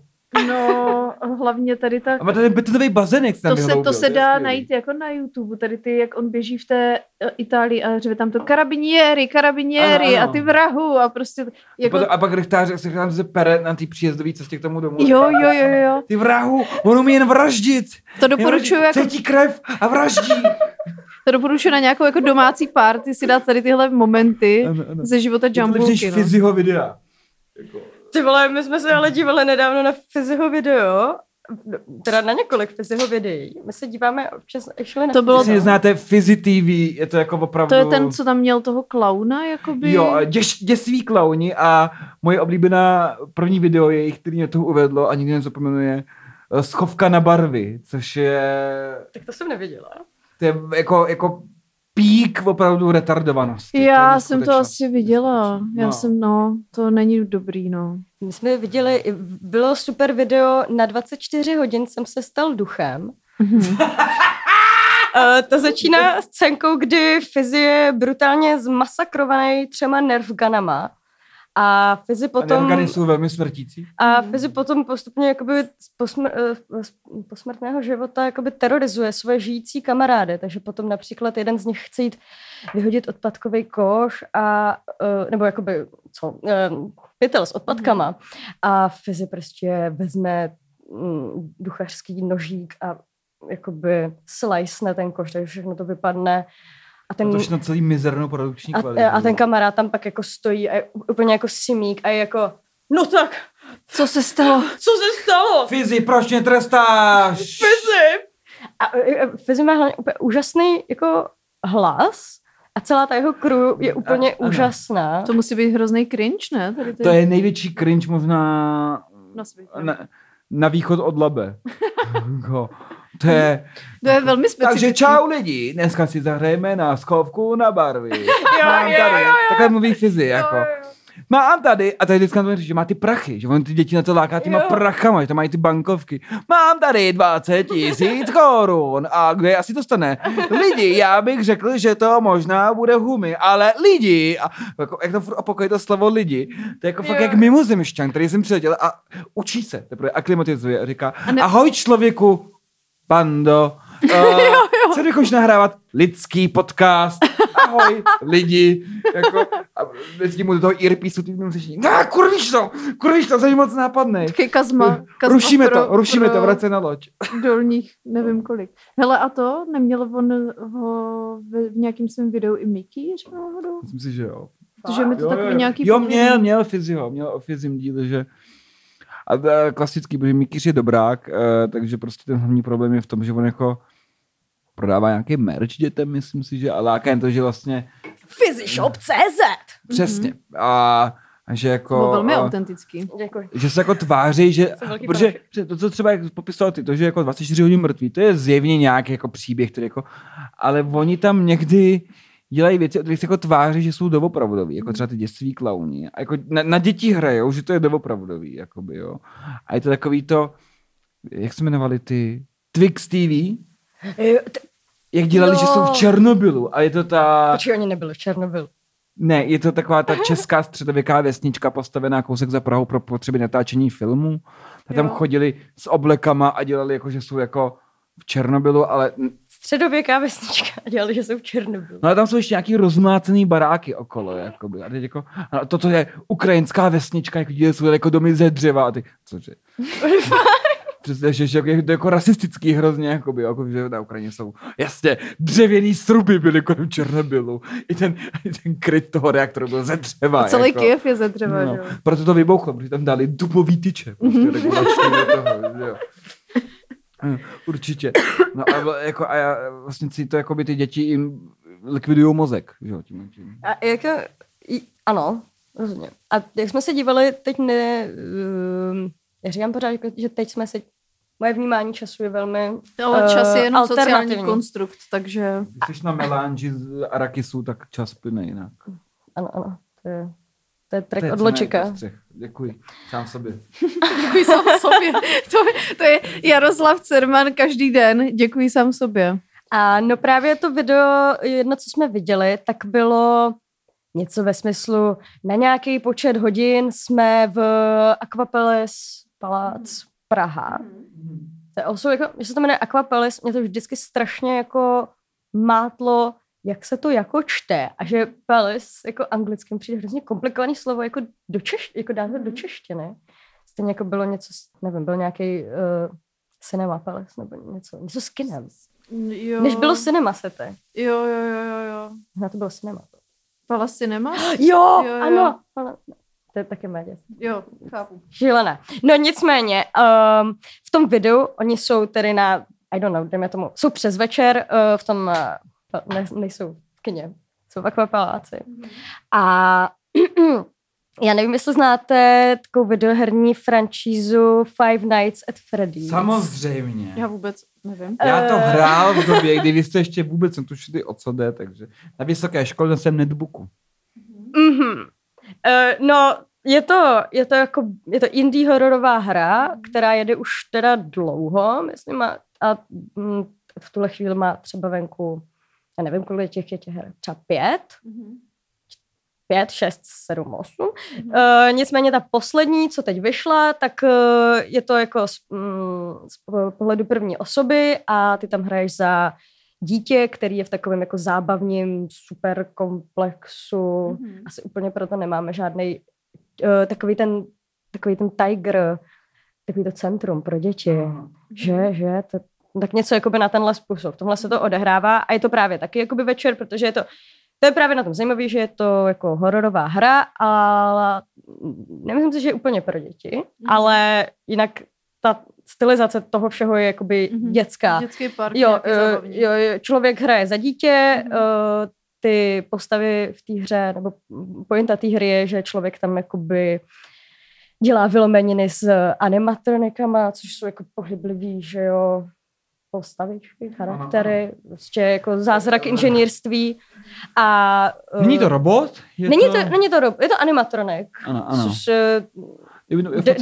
No, hlavně tady ta... A má tady betonový bazének tam vyhloubil. To se dá najít jako na YouTube. Tady ty, jak on běží v té Itálii a řeve tam to karabinieri a ty vrahu a prostě... Jako... A pak Richtář se tam pere na té příjezdové cestě k tomu domu. Jo. Ty vrahu, on umí jen vraždit. To doporučuju jako... Cítí krev a vraždí. To doporučuji na nějakou jako domácí party si dát tady tyhle momenty ze života Jumbulky. To je Fiziho videa. Jako... Ty vole, my jsme se ale dívali nedávno na Fiziho video, teda na několik Fiziho videí. My se díváme občas actually na Fiziho. Jestli znáte Fizi TV, je to jako opravdu... To je ten, co tam měl toho klauna, jakoby... Jo, děsivý klauni a moje oblíbená první video jejich, který mě toho uvedlo a nikdy nezapomenuje, Schovka na barvy, což je... Tak to jsem neviděla. To je jako pík opravdu retardovanosti. Já to jsem to asi viděla. To není dobrý, no. My jsme viděli, bylo super video, na 24 hodin jsem se stal duchem. To začíná scénkou, kdy Fizi je brutálně zmasakrovaný 3 nerfganama. A Fizi potom... A nerfgany jsou velmi smrtící. A Fizi potom postupně jakoby z posmrtného života jakoby terorizuje svoje žijící kamarády. Takže potom například jeden z nich chce jít vyhodit odpadkový koš a... Nebo jakoby, co? Pytel s odpadkama. A Fizi prostě vezme duchařský nožík a jakoby slicene ten koš, takže všechno to vypadne. A to už na celý mizernou produkční kvalitu. A ten kamarád tam pak jako stojí a je úplně jako simík a je jako, no tak, co se stalo? Fizi, proč mě trestáš? Fizi! A Fizi má hlavně úplně úžasný jako hlas a celá ta jeho crew je úplně úžasná. To musí být hrozný cringe, ne? To je největší cringe možná na východ od Labe. To je velmi specifický. Takže čau lidi, dneska si zahrajeme na Schovku na barvy. Jo. Takhle mluví Fizi, jako. Jo. Mám tady, a tady vždycky to říct, že má ty prachy, že on ty děti na to láká těma prachama, že tam mají ty bankovky. Mám tady 20 000 korun a kde asi to stane? Lidi, já bych řekl, že to možná bude humy, ale lidi, a jako, jak to furt opokojí to slovo lidi, to je jako fakt jak mimozemšťan, který jsem přiletěl a učí se, teprve aklimatizuje a říká, ahoj člověku, Pando, co bych už nahrávat? Lidský podcast. Ahoj, lidi. Jako, a vždycky mu do toho earpiece ty mu řeší. Kurvíš to, jsem moc nápadnej. Kazma rušíme to, vracej na loď. Dolních, nevím kolik. Hele, a to neměl on v nějakým svém videu i Mickey? Myslím si, že jo. Protože mi to takový nějaký... Jo, měl Fiziho, měl o Fizim díl, že... A klasický, protože Mikýř je dobrák, takže prostě ten hlavní problém je v tom, že on jako prodává nějaký merch dětem, myslím si, že a láká jen to, že vlastně... FiziShop.cz Přesně. A že jako... Bylo velmi autentický. Děkuji. Že se jako tváří, že... Protože to, co třeba jak popisoval ty, to, že jako 24 hodin mrtvý, to je zjevně nějaký jako příběh, který jako... Ale oni tam někdy... dělají věci, od kterých se jako tváří, že jsou doopravdový, jako třeba ty děsivý klauni. A jako na děti hrajou, že to je doopravdový, jakoby, jo. A je to takový to, jak se jmenovali ty, Twix TV? Jak dělali, že jsou v Černobylu. A je to ta... Počkej, oni nebyli v Černobylu. Ne, je to taková ta česká středověká vesnička postavená kousek za Prahou pro potřeby natáčení filmu. A tam chodili s oblekama a dělali, jako, že jsou jako v Černobylu, ale... Středověká vesnička, dělali, že jsou v Černobylu. No a tam jsou ještě nějaký rozmlácený baráky okolo, jakoby. A teď jako, a toto je ukrajinská vesnička, jako dělali jsou jako domy ze dřeva a ty, cože? Je to jako rasistický hrozně, jako, že na Ukrajině jsou, jasně, dřevěný sruby byly kolem Černobylu. I ten kryt toho reaktoru byl ze dřeva. A celý jako. Kyjev je ze dřeva, no. Že jo? Proto to vybouchlo, protože tam dali dubový tyče. Prostě regulační do toho, že jo. Určitě. No a jako a já vlastně si to jako by ty děti jim likvidují mozek, že jo, tím. A jako Ano, rozhodně. A jak jsme se dívali, teď ne... Já říkám pořád, že teď jsme se... Moje vnímání času je velmi čas je jenom sociální konstrukt, takže... Když jsi na Melange z Arakisu, tak čas plyne jinak. Ano, ano. To je track od Ločeka. Děkuji. Sám sobě. Děkuji sám sobě. To je Jaroslav Cerman každý den. Děkuji sám sobě. A no právě to video, jedno, co jsme viděli, tak bylo něco ve smyslu, na nějaký počet hodin jsme v Aquapalace palác Praha. Jako, se to jmenuje Aquapalace, mě to vždycky strašně jako mátlo, jak se to jako čte. A že palace jako anglickým přijde hrozně komplikovaný slovo, jako, jako dát to do češtiny. Stejně jako bylo něco, nevím, byl nějaký cinema palace nebo něco s kinem. Jo. Než bylo cinema sete. Jo. No to bylo cinema. Palace cinema? Jo, ano. To je taky méně. Jo, chápu. Žilené. No nicméně, v tom videu, oni jsou tedy na, I don't know, jdeme tomu, jsou přes večer, v tom, nejsou v kyně, jsou v Aquapaláci. A já nevím, jestli znáte takovou videoherní franšízu Five Nights at Freddy's. Samozřejmě. Já vůbec nevím. Já to hrál v době, kdy vy jste ještě vůbec netušili, o co jde, takže na vysoké škole jsem netbooku. Mhm. No, je to indie hororová hra, která jede už teda dlouho, myslím, a v tuhle chvíli má třeba venku, já nevím, kolik je těch her, třeba 5, 5, 6, 7, 8. Nicméně ta poslední, co teď vyšla, tak je to jako z pohledu první osoby a ty tam hraješ za dítě, který je v takovém jako zábavním superkomplexu. Mm-hmm. Asi úplně proto nemáme žádnej takový ten Tiger, takový to centrum pro děti. Mm-hmm. Že? To, tak něco jakoby na tenhle způsob. V tomhle se to odehrává a je to právě taky jakoby večer, protože to je právě na tom zajímavé, že je to jako hororová hra, ale nemyslím si, že je úplně pro děti, ale jinak ta stylizace toho všeho je jakoby dětská. Dětský park. Jo, člověk hraje za dítě, ty postavy v té hře, nebo pointa té hry je, že člověk tam jakoby dělá vylomeniny s animatronikama, což jsou jako pohyblivý, že jo, postavičky, charaktery, prostě jako zázrak inženýrství. A, není to robot? Není to robot, je to animatronik. Ano. Což,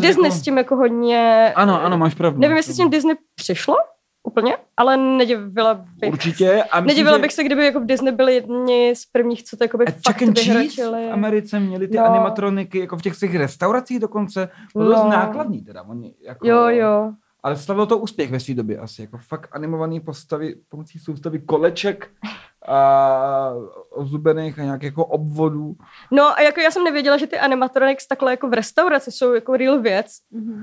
Disney s tím jako hodně... Ano, máš pravdu. Nevím, jestli s tím Disney přišlo úplně, ale nedivila bych se, kdyby jako v Disney byli jedni z prvních, co to jakoby fakt vyhračili. V Americe měli ty animatroniky, jako v těch svých restauracích dokonce. To bylo nákladný teda. Oni jako... Jo. Ale slavilo to úspěch ve své době asi. Jako fakt animované postavy pomocí soustavy koleček a ozubených a nějak jako obvodů. No a jako já jsem nevěděla, že ty animatronics takhle jako v restauraci jsou jako real věc.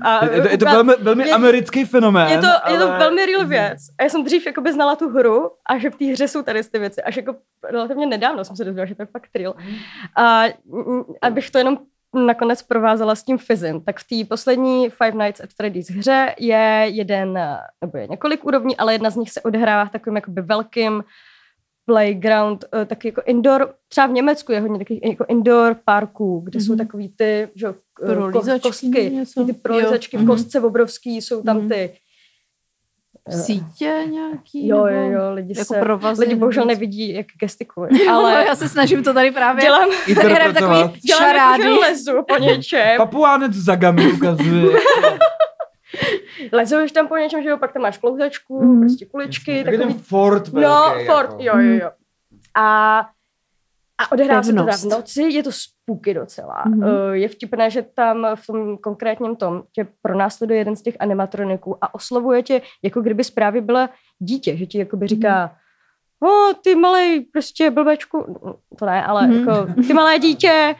A je to velmi americký fenomén. Je to velmi real věc. A já jsem dřív jakoby znala tu hru a že v té hře jsou tady ty věci. Až jako relativně nedávno jsem se dozvěděla, že to je fakt real. A abych to jenom nakonec provázala s tím Fizem, tak v té poslední Five Nights at Freddy's hře je několik úrovní, ale jedna z nich se odehrává v takovým jakoby velkým playground, taky jako indoor, třeba v Německu je hodně takových jako indoor parků, kde jsou takový ty, že kostky, ty prolízačky v kostce obrovský, jsou tam ty sítě nějaký? Jo, lidi bohužel nevidí, jak gestikuluje. Ale já se snažím to tady právě hrám takový šarády. Dělám, lezu po něčem. Papuánec Zagami ukazuje. Lezuješ tam po něčem, že jo, pak tam máš klouzačku, prostě kuličky. Takový fort velký. No, fort, jako. jo. A odehrává se to v noci, je to spooky docela. Je vtipné, že tam v tom konkrétním tom tě pronásleduje jeden z těch animatroniků a oslovuje tě, jako kdyby právě byla dítě, že ti jakoby říká ty malej prostě blbečku, to ne, ale jako ty malé dítě,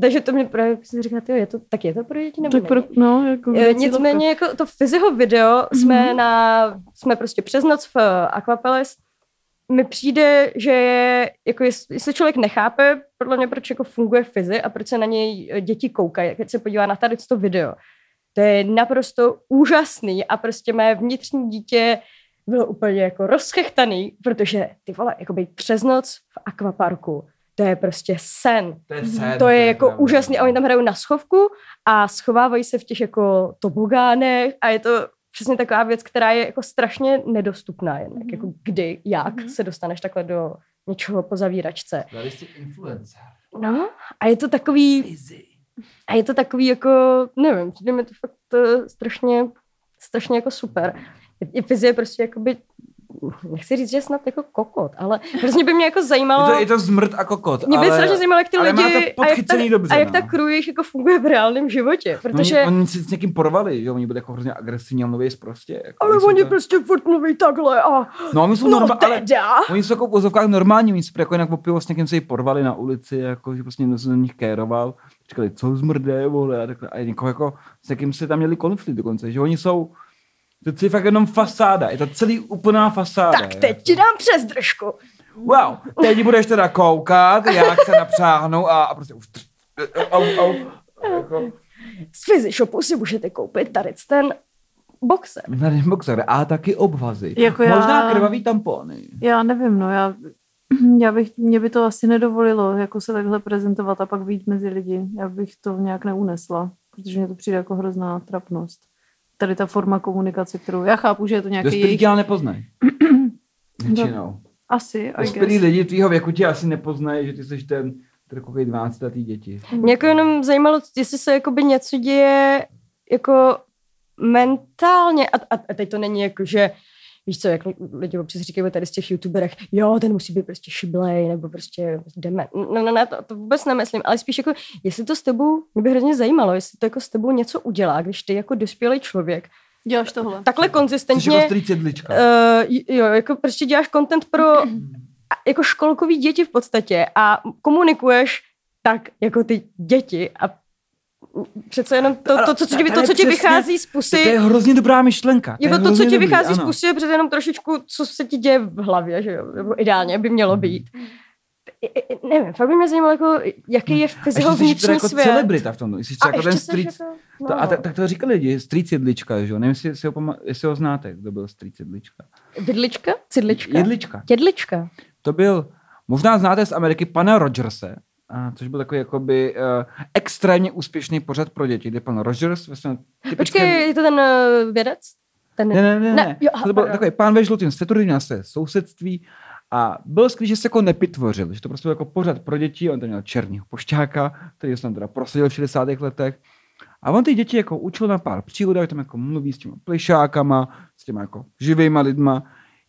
takže to mě právě říká, tak je to pro děti nebo ne? Nicméně jako to Fiziho video jsme prostě přes noc v Aquapalace. Mi přijde, že je, jako jestli člověk nechápe, podle mě, proč jako funguje Fizi a proč se na něj děti koukají, když se podívá na tady to video. To je naprosto úžasný a prostě mé vnitřní dítě bylo úplně jako rozchechtaný, protože ty vole, jako být přes noc v akvaparku. to je prostě sen. To je sen. To je jako úžasně. Oni tam hrajou na schovku a schovávají se v těch jako tobogánech a je to přesně taková věc, která je jako strašně nedostupná. Jen tak jako kdy, jak se dostaneš takhle do něčeho po zavíračce. Dali jsi influencer. No a je to takový... Easy. A je to takový jako, nevím, přijde mi to fakt strašně, strašně jako super. I Fizi je prostě jakoby... Nechci říct, že snad jako kokot, ale prostě by mě jako zajímalo... Je to zmrt a kokot, mě by strašně zajímalo, jak ty lidi a jak ta crew jejich jako funguje v reálném životě, protože... No, oni si s někým porvali, že oni byli jako hrozně agresivní a mluví prostě. Jako, ale oni prostě furt mluví takhle a... No, oni jsou oni jsou jako v ozovkách normální, oni se jako jinak opilo, s někým se jí porvali na ulici, jako, že prostě někdo se na nich kéroval, říkali, co zmrdé, vole, a někoho jako... S někým se tam měli konflikt dokonce, že oni jsou... To je fakt jenom fasáda. Je to celý úplná fasáda. Tak teď ti dám přes držku. Wow, teď budeš teda koukat, jak se napřáhnou a prostě... Z FiziShopu si můžete koupit tady ten boxer. Tady boxer a taky obvazy. Jako možná krvavý tampony. Já nevím, no mě by to asi nedovolilo, jako se takhle prezentovat a pak vyjít mezi lidi. Já bych to nějak neunesla, protože mě to přijde jako hrozná trapnost. Tady ta forma komunikace, kterou já chápu, že je to nějaký... Dospělí tě ale nepoznají. Většinou. Asi, I guess. Dospělí lidi tvýho věku tě asi nepoznají, že ty jsi ten takový 12letý děti. Mě jako jenom zajímalo, jestli se jakoby něco děje jako mentálně. A teď to není jako, že víš co, jak lidi občas říkají tady z těch youtuberech, jo, ten musí být prostě šiblej, nebo prostě dement. No, to vůbec nemyslím, ale spíš jako, jestli to s tebou, mě by hrozně zajímalo, jestli to jako s tebou něco udělá, když ty jako dospělý člověk děláš tohle. Takhle konzistentně. Jako strýc jedlička. Jo, jako prostě děláš content pro jako školkový děti v podstatě a komunikuješ tak jako ty děti a přece jenom to co ti vychází z pusy. To je hrozně dobrá myšlenka. Jako to, co ti vychází z pusy, je přece jenom trošičku, co se ti děje v hlavě, že jo? Ideálně by mělo být. Nevím, fakt by mě zajímalo, jako, jaký je Fiziho vnitřní svět. Jako celebrita v tom. Jsi jako ten street, jako, no. A tak to říkali lidi, street jedlička, že jo? Nevím, jestli ho znáte, kdo byl street jedlička. Vidlička? Cidlička? Jedlička. To byl, možná znáte z Ameriky, pana Rogerse. Což byl takový jakoby extrémně úspěšný pořad pro děti, kde pan Rogers vlastně... Typický... Počkej, je to ten vědec? Ten... Ne. Jo, to byl takový pán ve žlutým svetru na své sousedství a bylo skvělé, že se jako nepytvořil, že to prostě byl jako pořad pro děti, on tam měl černýho pošťáka, který se tam teda prosadil v 60. letech a on ty děti jako učil na pár příhodách, tam jako mluví s těma plišákama, s těma jako živýma lidma,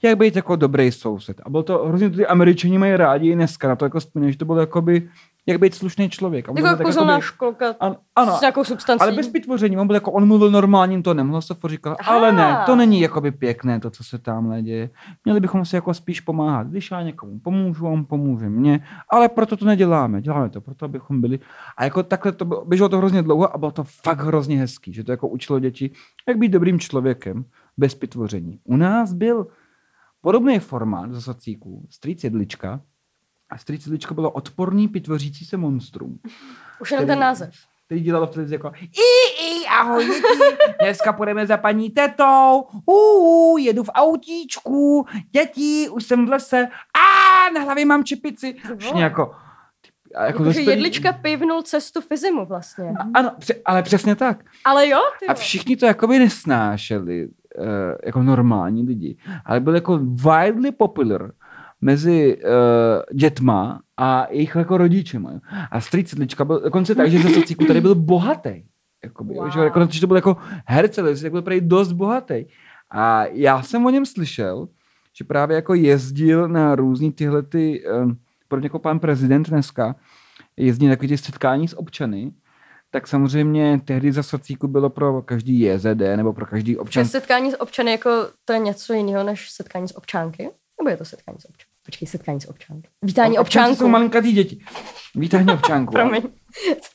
jak být jako dobrý soused. A bylo to hrozně, to ty Američani mají rádi i dneska na to jako spíne, že to bylo jakoby jak být slušný člověk. Jako tak kouzelná školka ano, s nějakou substancí. Ale bez pitvoření. On byl jako, on mluvil normálním tónem hlasofu, říkal, ale ne, to není jakoby pěkné, to, co se tamhle děje. Měli bychom si jako spíš pomáhat. Když já někomu pomůžu, on pomůže mně, ale proto to neděláme. Děláme to proto, abychom byli. A jako takhle to bylo, běželo to hrozně dlouho a bylo to fakt hrozně hezký, že to jako učilo děti, jak být dobrým člověkem bez pitvoření. U nás byl podobný formát za socíků, strýc jedlička. A strýc Ličko bylo odporný pitvořící se monstrum. Už jenom ten název. Který dělalo v televizi jako ahoj děti, dneska půjdeme za paní tetou, jedu v autíčku, děti, už jsem v lese, na hlavě mám čepici. Všichni jako jedlička pivnul cestu Fizimu vlastně. Ano, ale přesně tak. Ale jo? A všichni to jakoby nesnášeli, jako normální lidi, ale byl jako wildly popular mezi dětma a jejich jako rodičema. A strýc Cidlička byl dokonce tak, že ze socíku tady byl bohatý. Jakoby, wow. Že, jako, to byl jako herce, tak byl právě dost bohatý. A já jsem o něm slyšel, že právě jako jezdil na různý tyhle ty, pro někoho pán prezident dneska, jezdí na takové setkání s občany, tak samozřejmě tehdy za socíku bylo pro každý JZD nebo pro každý občan. Setkání s občany, jako to je něco jiného než setkání s občánky? Nebo je to setkání s občankou? Počkej, setkání s občankou. Vítání občanku. Občanky jsou malinkatý děti. Vítání občanku. Promiň.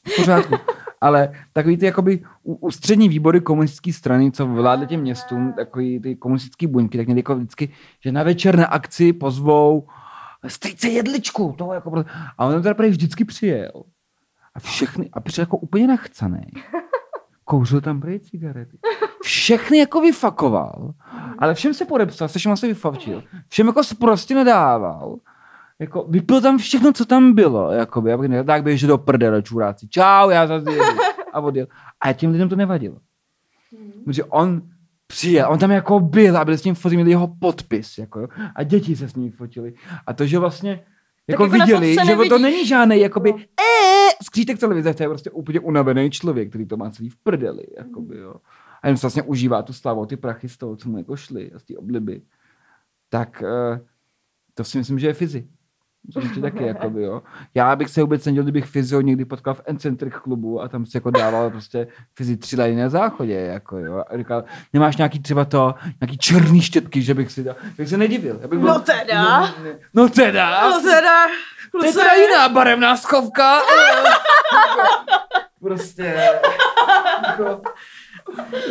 V pořádku. Ale takový ty jakoby ústřední výbory komunistické strany, co vládly těm městům, takový ty komunistické buňky, tak měli jako vždycky, že na večer na akci pozvou strýce jedličku. Toho jako... A on teda prý vždycky přijel. A přišel jako úplně nachcanej. Kouřil tam prý cigarety. Všechny jako vyfakoval, ale všem se podepsal, se všem se vyfavčil. Všem jako prostě nedával. Jako, vypil tam všechno, co tam bylo. Jakoby. Já bych nevěděl, tak běž do prdele, čuráci. Čau, já zase jedu. A odjel. A těm lidem to nevadilo. Protože on přijel, on tam jako byl a byli s ním fotili, měli jeho podpis. Jako, a děti se s ním fotili. A to, že vlastně jako viděli, že nevidíš. To není žádnej jakoby skřítek televize, to je prostě úplně unavený člověk, který to má celý v prdeli. Jakoby, jo. A jen se vlastně užívá tu slavu, ty prachy z toho, co mu jako šli, z té obliby. Tak to si myslím, že je Fizi. Myslím, taky, jakoby, jo. Já bych se vůbec nedělal, kdybych Fiziho někdy potkal v Encentrik klubu a tam si jako dával prostě Fizi 3 liny na záchodě. Jako, jo. A říkal, nemáš nějaký třeba to, nějaký černý štětky, že bych si dal. Bych se nedivil. Já bych byl, No teda. To je teda jiná barevná schovka. Prostě. Jako.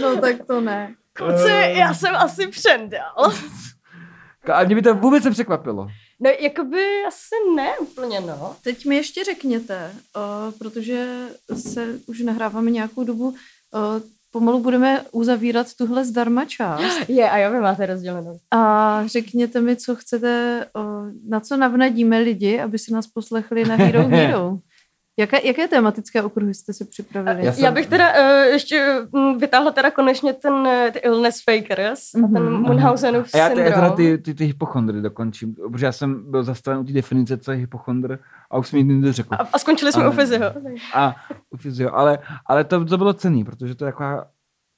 No tak to ne. Kluci, já jsem asi přendal. A mě by to vůbec nepřekvapilo. No, jakoby asi ne úplně, no. Teď mi ještě řekněte, protože se už nahráváme nějakou dobu, pomalu budeme uzavírat tuhle zdarma část. Je, a jo, vy máte rozdělenou. A řekněte mi, co chcete, na co navnadíme lidi, aby si nás poslechli na Hero Hero. Jaké tematické okruhy jste si připravili? Já bych teda ještě vytáhla teda konečně ten illness fakers a ten Munchausenův syndrom. Já teda ty hypochondry dokončím, protože já jsem byl zastaven u té definice, co je hypochondr a už jsem jim neřekl. A skončili jsme u Fiziho. A u Fiziho, ale to bylo cenný, protože to je taková,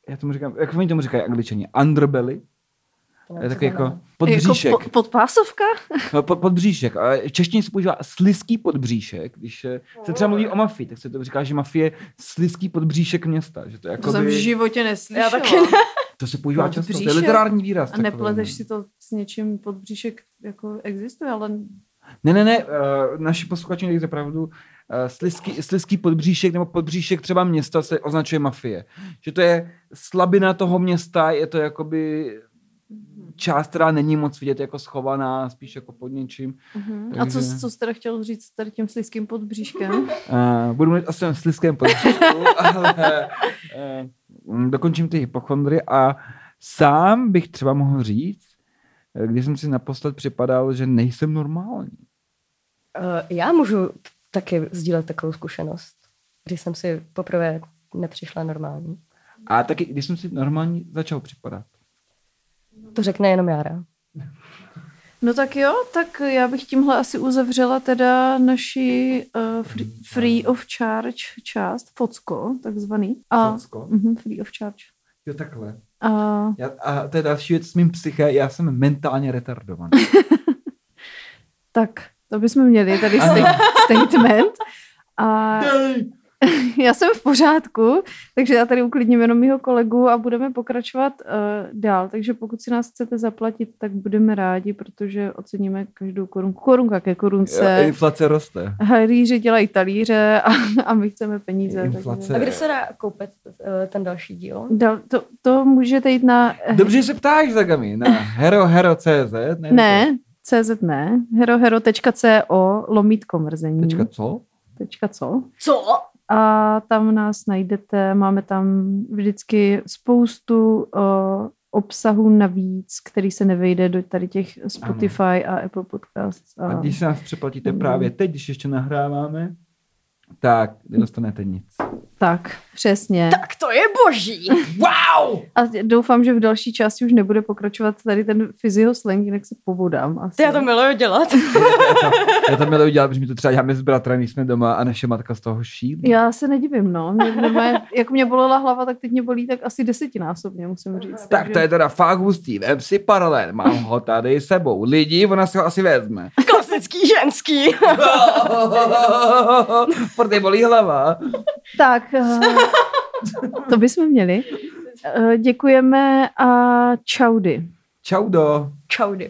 já tomu říkám, jak oni tomu říkají Angličani, underbelly. Je takový jako podbříšek. Jako podpásovka? No, podbříšek. A češtině se používá slizký podbříšek. Když se třeba mluví o mafii, tak se to říká, že mafie je slizký podbříšek města. Že to, jakoby... to jsem v životě neslyšela. Já taky ne. To se používá často. To je literární výraz. A nepleteš si to s něčím, podbříšek jako existuje, ale... Ne. Naši posluchači nejde zapravdu. Slizký podbříšek nebo podbříšek třeba města se označuje mafie. Že to je slabina toho města, je to jakoby... část, která není moc vidět jako schovaná, spíš jako pod něčím. Takže... A co jste teda chtěl říct tady tím slizkým podbříškem? Budu mít asi slizkém podbříšku, ale dokončím ty hypochondry a sám bych třeba mohl říct, když jsem si naposled připadal, že nejsem normální. Já můžu taky sdílet takovou zkušenost, když jsem si poprvé nepřišla normální. A taky, když jsem si normální začal připadat. To řekne jenom Jára. No tak jo, tak já bych tímhle asi uzavřela teda naši free of charge část, focko takzvaný. Focko? Free of charge. Jo, takhle. A to je další věc s mým psyché, já jsem mentálně retardovaný. Tak, to bychom měli tady statement. A... Já jsem v pořádku, takže já tady uklidním jenom mýho kolegu a budeme pokračovat dál. Takže pokud si nás chcete zaplatit, tak budeme rádi, protože oceníme každou korunku. Korunka ke korunce. Jo, inflace roste. Halíři dělají talíře a my chceme peníze. Inflace. A kde se dá koupit ten další díl? To můžete jít na... Dobře, že se ptáš, Zagami, na herohero.cz. Ne, CZ ne. herohero.co/mrzení. Tečka co? Co? A tam nás najdete, máme tam vždycky spoustu obsahu navíc, který se nevejde do tady těch Spotify a Apple Podcasts. A když se nás přeplatíte právě teď, když ještě nahráváme, tak nedostanete nic. Tak, přesně. Tak to je boží! Wow! A doufám, že v další části už nebude pokračovat tady ten Fiziho slang, jinak se povodám. Asi. Já to miluju dělat. já to miluju dělat, protože mi to třeba děláme s bratrem, když jsme doma a naše matka z toho šílí. Já se nedivím, no. Jak mě bolela hlava, tak teď mě bolí tak asi 10násobně, musím říct. Tak to je teda fakt hustý. Vem si paralel, mám ho tady sebou. Lidi, ona si ho asi vezme. Klasický ženský. Protože bolí hlava. Tak. To bychom měli. Děkujeme a čaudy. Čaudo. Čaudy.